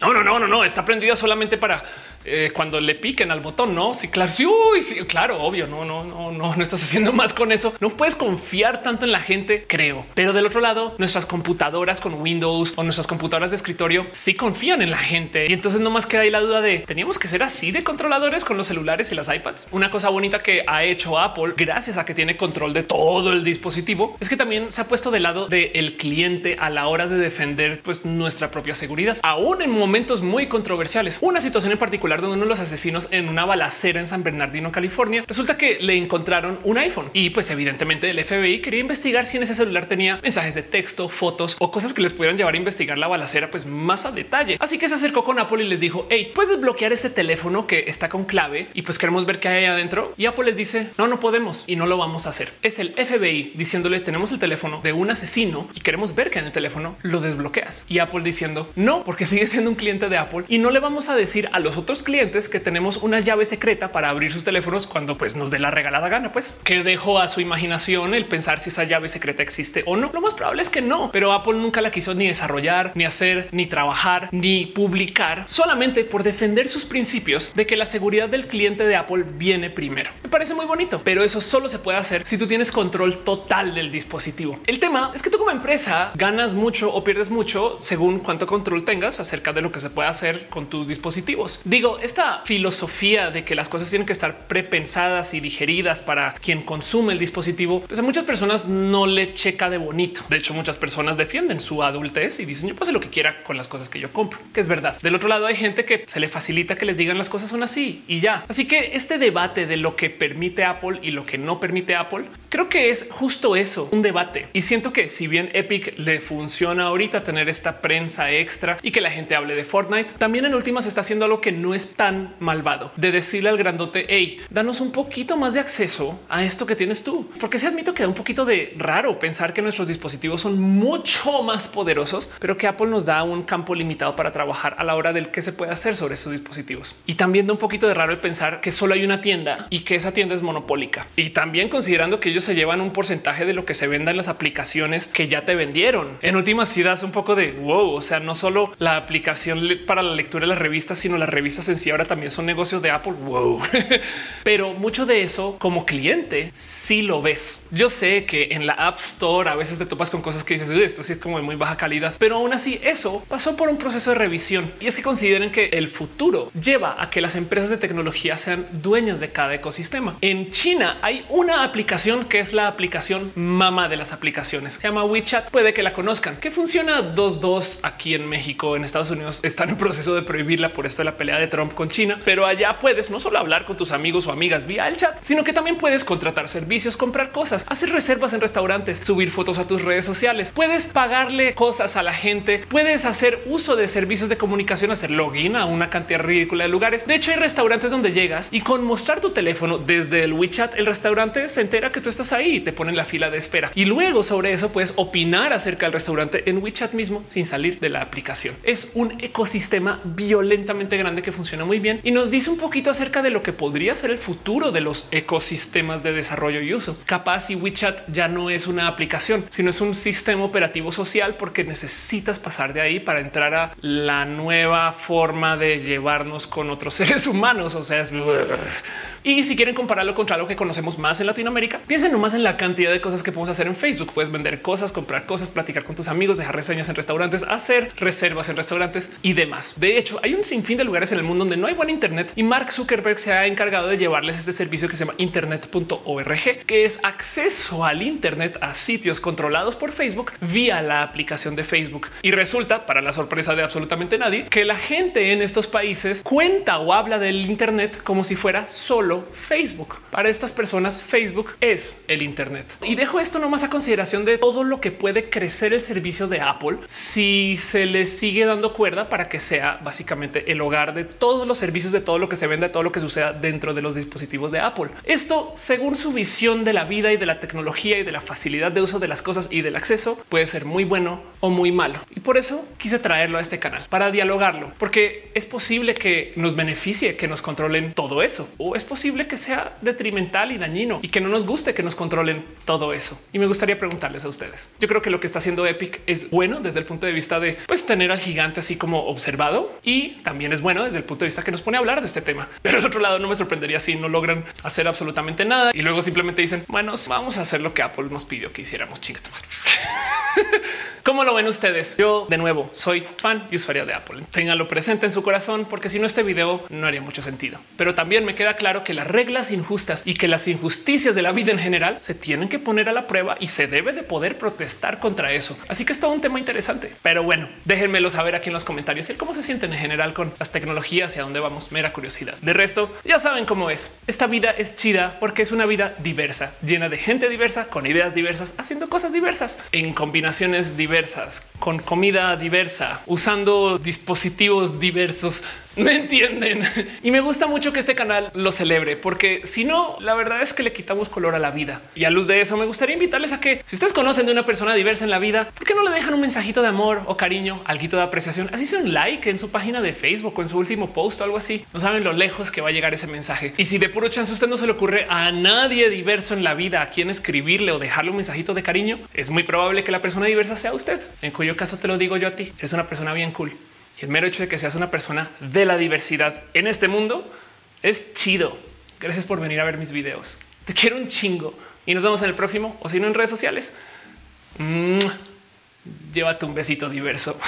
No, no, no, no, no está prendida solamente para eh, cuando le piquen al botón. No, sí, claro, sí, uy, sí, claro, obvio. No, no, no, no, no estás haciendo más con eso. No puedes confiar tanto en la gente, creo. Pero del otro lado, nuestras computadoras con Windows o nuestras computadoras de escritorio sí confían en la gente. Y entonces nomás queda ahí la duda de teníamos que ser así de controladores con los celulares y las iPads. Una cosa bonita que ha hecho Apple, gracias a que tiene control de todo el dispositivo, es que también se ha puesto del lado del cliente a la hora de defender pues nuestra propia seguridad, aún en momentos muy controversiales. Una situación en particular donde uno de los asesinos en una balacera en San Bernardino, California, resulta que le encontraron un iPhone y pues evidentemente el F B I quería investigar si en ese celular tenía mensajes de texto, fotos o cosas que les pudieran llevar a investigar la balacera pues más a detalle. Así que se acercó con Apple y les dijo: hey, puedes desbloquear este teléfono que está con clave y pues queremos ver qué hay adentro. Y Apple les dice: no, no podemos y no lo vamos a hacer. Es el F B I diciéndole: tenemos el teléfono de un asesino y queremos ver qué hay en el teléfono, lo desbloqueas. Y Apple diciendo no, porque sigue siendo un cliente de Apple y no le vamos a decir a los otros clientes que tenemos una llave secreta para abrir sus teléfonos cuando pues nos dé la regalada gana. Pues que dejó a su imaginación el pensar si esa llave secreta existe o no. Lo más probable es que no, pero Apple nunca la quiso ni desarrollar, ni hacer, ni trabajar, ni publicar, solamente por defender sus principios de que la seguridad del cliente de Apple viene primero. Me parece muy bonito, pero eso solo se puede hacer si tú tienes control total del dispositivo. El tema es que tú como empresa ganas mucho o pierdes mucho según cuánto control tengas acerca de lo que se puede hacer con tus dispositivos. Digo, esta filosofía de que las cosas tienen que estar prepensadas y digeridas para quien consume el dispositivo, pues a muchas personas no le checa de bonito. De hecho, muchas personas defienden su adultez y dicen: yo puedo hacer lo que quiera con las cosas que yo compro, que es verdad. Del otro lado, hay gente que se le facilita que les digan las cosas son así y ya. Así que este debate de lo que permite Apple y lo que no permite Apple, creo que es justo eso, un debate. Y siento que si bien Epic le funciona ahorita tener esta prensa extra y que la gente hable de Fortnite, también en últimas está haciendo algo que no es tan malvado, de decirle al grandote: hey, danos un poquito más de acceso a esto que tienes tú. Porque sí admito que da un poquito de raro pensar que nuestros dispositivos son mucho más poderosos, pero que Apple nos da un campo limitado para trabajar a la hora del que se puede hacer sobre esos dispositivos. Y también da un poquito de raro el pensar que solo hay una tienda y que esa tienda es monopólica. Y también considerando que ellos se llevan un porcentaje de lo que se venda en las aplicaciones que ya te vendieron. En últimas, sí das un poco de wow. O sea, no solo la aplicación para la lectura de las revistas, sino las revistas en sí ahora también son negocios de Apple. Wow. Pero mucho de eso como cliente sí lo ves. Yo sé que en la App Store a veces te topas con cosas que dices: esto sí es como de muy baja calidad, pero aún así eso pasó por un proceso de revisión. Y es que consideren que el futuro lleva a que las empresas de tecnología sean dueñas de cada ecosistema. En China hay una aplicación que es la aplicación mamá de las aplicaciones. Se llama WeChat. Puede que la conozcan, que funciona dos, dos aquí en México. En Estados Unidos están en proceso de prohibirla por esto de la pelea de Trump con China, pero allá puedes no solo hablar con tus amigos o amigas vía el chat, sino que también puedes contratar servicios, comprar cosas, hacer reservas en restaurantes, subir fotos a tus redes sociales, puedes pagarle cosas a la gente, puedes hacer uso de servicios de comunicación, hacer login a una cantidad ridícula de lugares. De hecho, hay restaurantes donde llegas y con mostrar tu teléfono desde el WeChat, el restaurante se entera que tú estás ahí y te pone en la fila de espera. Y luego sobre eso puedes opinar acerca del restaurante en WeChat mismo sin salir de la aplicación. Es un ecosistema violentamente grande que funciona muy bien y nos dice un poquito acerca de lo que podría ser el futuro de los ecosistemas de desarrollo y uso. Capaz si WeChat ya no es una aplicación, sino es un sistema operativo social, porque necesitas pasar de ahí para entrar a la nueva forma de llevarnos con otros seres humanos. O sea, es... Y si quieren compararlo contra lo que conocemos más en Latinoamérica, piensen nomás en la cantidad de cosas que podemos hacer en Facebook. Puedes vender cosas, comprar cosas, platicar con tus amigos, dejar reseñas en restaurantes, hacer reservas en restaurantes y demás. De hecho, hay un sinfín de lugares en el mundo donde no hay buen internet y Mark Zuckerberg se ha encargado de llevarles este servicio que se llama Internet punto org, que es acceso al internet a sitios controlados por Facebook vía la aplicación de Facebook. Y resulta, para la sorpresa de absolutamente nadie, que la gente en estos países cuenta o habla del internet como si fuera solo Facebook. Para estas personas, Facebook es el internet. Y dejo esto nomás a consideración de todo lo que puede crecer el servicio de Apple si se le sigue dando cuerda para que sea básicamente el hogar de todos los servicios, de todo lo que se venda, de todo lo que suceda dentro de los dispositivos de Apple. Esto, según su visión de la vida y de la tecnología y de la facilidad de uso de las cosas y del acceso, puede ser muy bueno o muy malo. Y por eso quise traerlo a este canal para dialogarlo, porque es posible que nos beneficie que nos controlen todo eso, o es posible que sea detrimental y dañino y que no nos guste que nos controlen todo eso. Y me gustaría preguntarles a ustedes. Yo creo que lo que está haciendo Epic es bueno desde el punto de vista de pues tener al gigante así como observado, y también es bueno desde el punto de vista que nos pone a hablar de este tema. Pero del otro lado, no me sorprendería si no logran hacer absolutamente nada y luego simplemente dicen, bueno, vamos a hacer lo que Apple nos pidió que hiciéramos. Chinga tu madre. ¿Cómo lo ven ustedes? Yo de nuevo soy fan y usuario de Apple. Ténganlo presente en su corazón, porque si no, este video no haría mucho sentido. Pero también me queda claro que las reglas injustas y que las injusticias de la vida en general se tienen que poner a la prueba y se debe de poder protestar contra eso. Así que es todo un tema interesante. Pero bueno, déjenmelo saber aquí en los comentarios y cómo se sienten en general con las tecnologías y a dónde vamos. Mera curiosidad. De resto, ya saben cómo es. Esta vida es chida porque es una vida diversa, llena de gente diversa, con ideas diversas, haciendo cosas diversas, en combinaciones diversas, con comida diversa, usando dispositivos diversos. Me entienden. Y me gusta mucho que este canal lo celebre, porque si no, la verdad es que le quitamos color a la vida. Y a luz de eso, me gustaría invitarles a que si ustedes conocen de una persona diversa en la vida, ¿por qué no le dejan un mensajito de amor o cariño, alguito de apreciación? Así sea un like en su página de Facebook o en su último post o algo así. No saben lo lejos que va a llegar ese mensaje. Y si de puro chance usted no se le ocurre a nadie diverso en la vida a quien escribirle o dejarle un mensajito de cariño, es muy probable que la persona diversa sea usted, en cuyo caso te lo digo yo a ti. Eres una persona bien cool. El mero hecho de que seas una persona de la diversidad en este mundo es chido. Gracias por venir a ver mis videos. Te quiero un chingo y nos vemos en el próximo, o si no, en redes sociales. Llévate un besito diverso.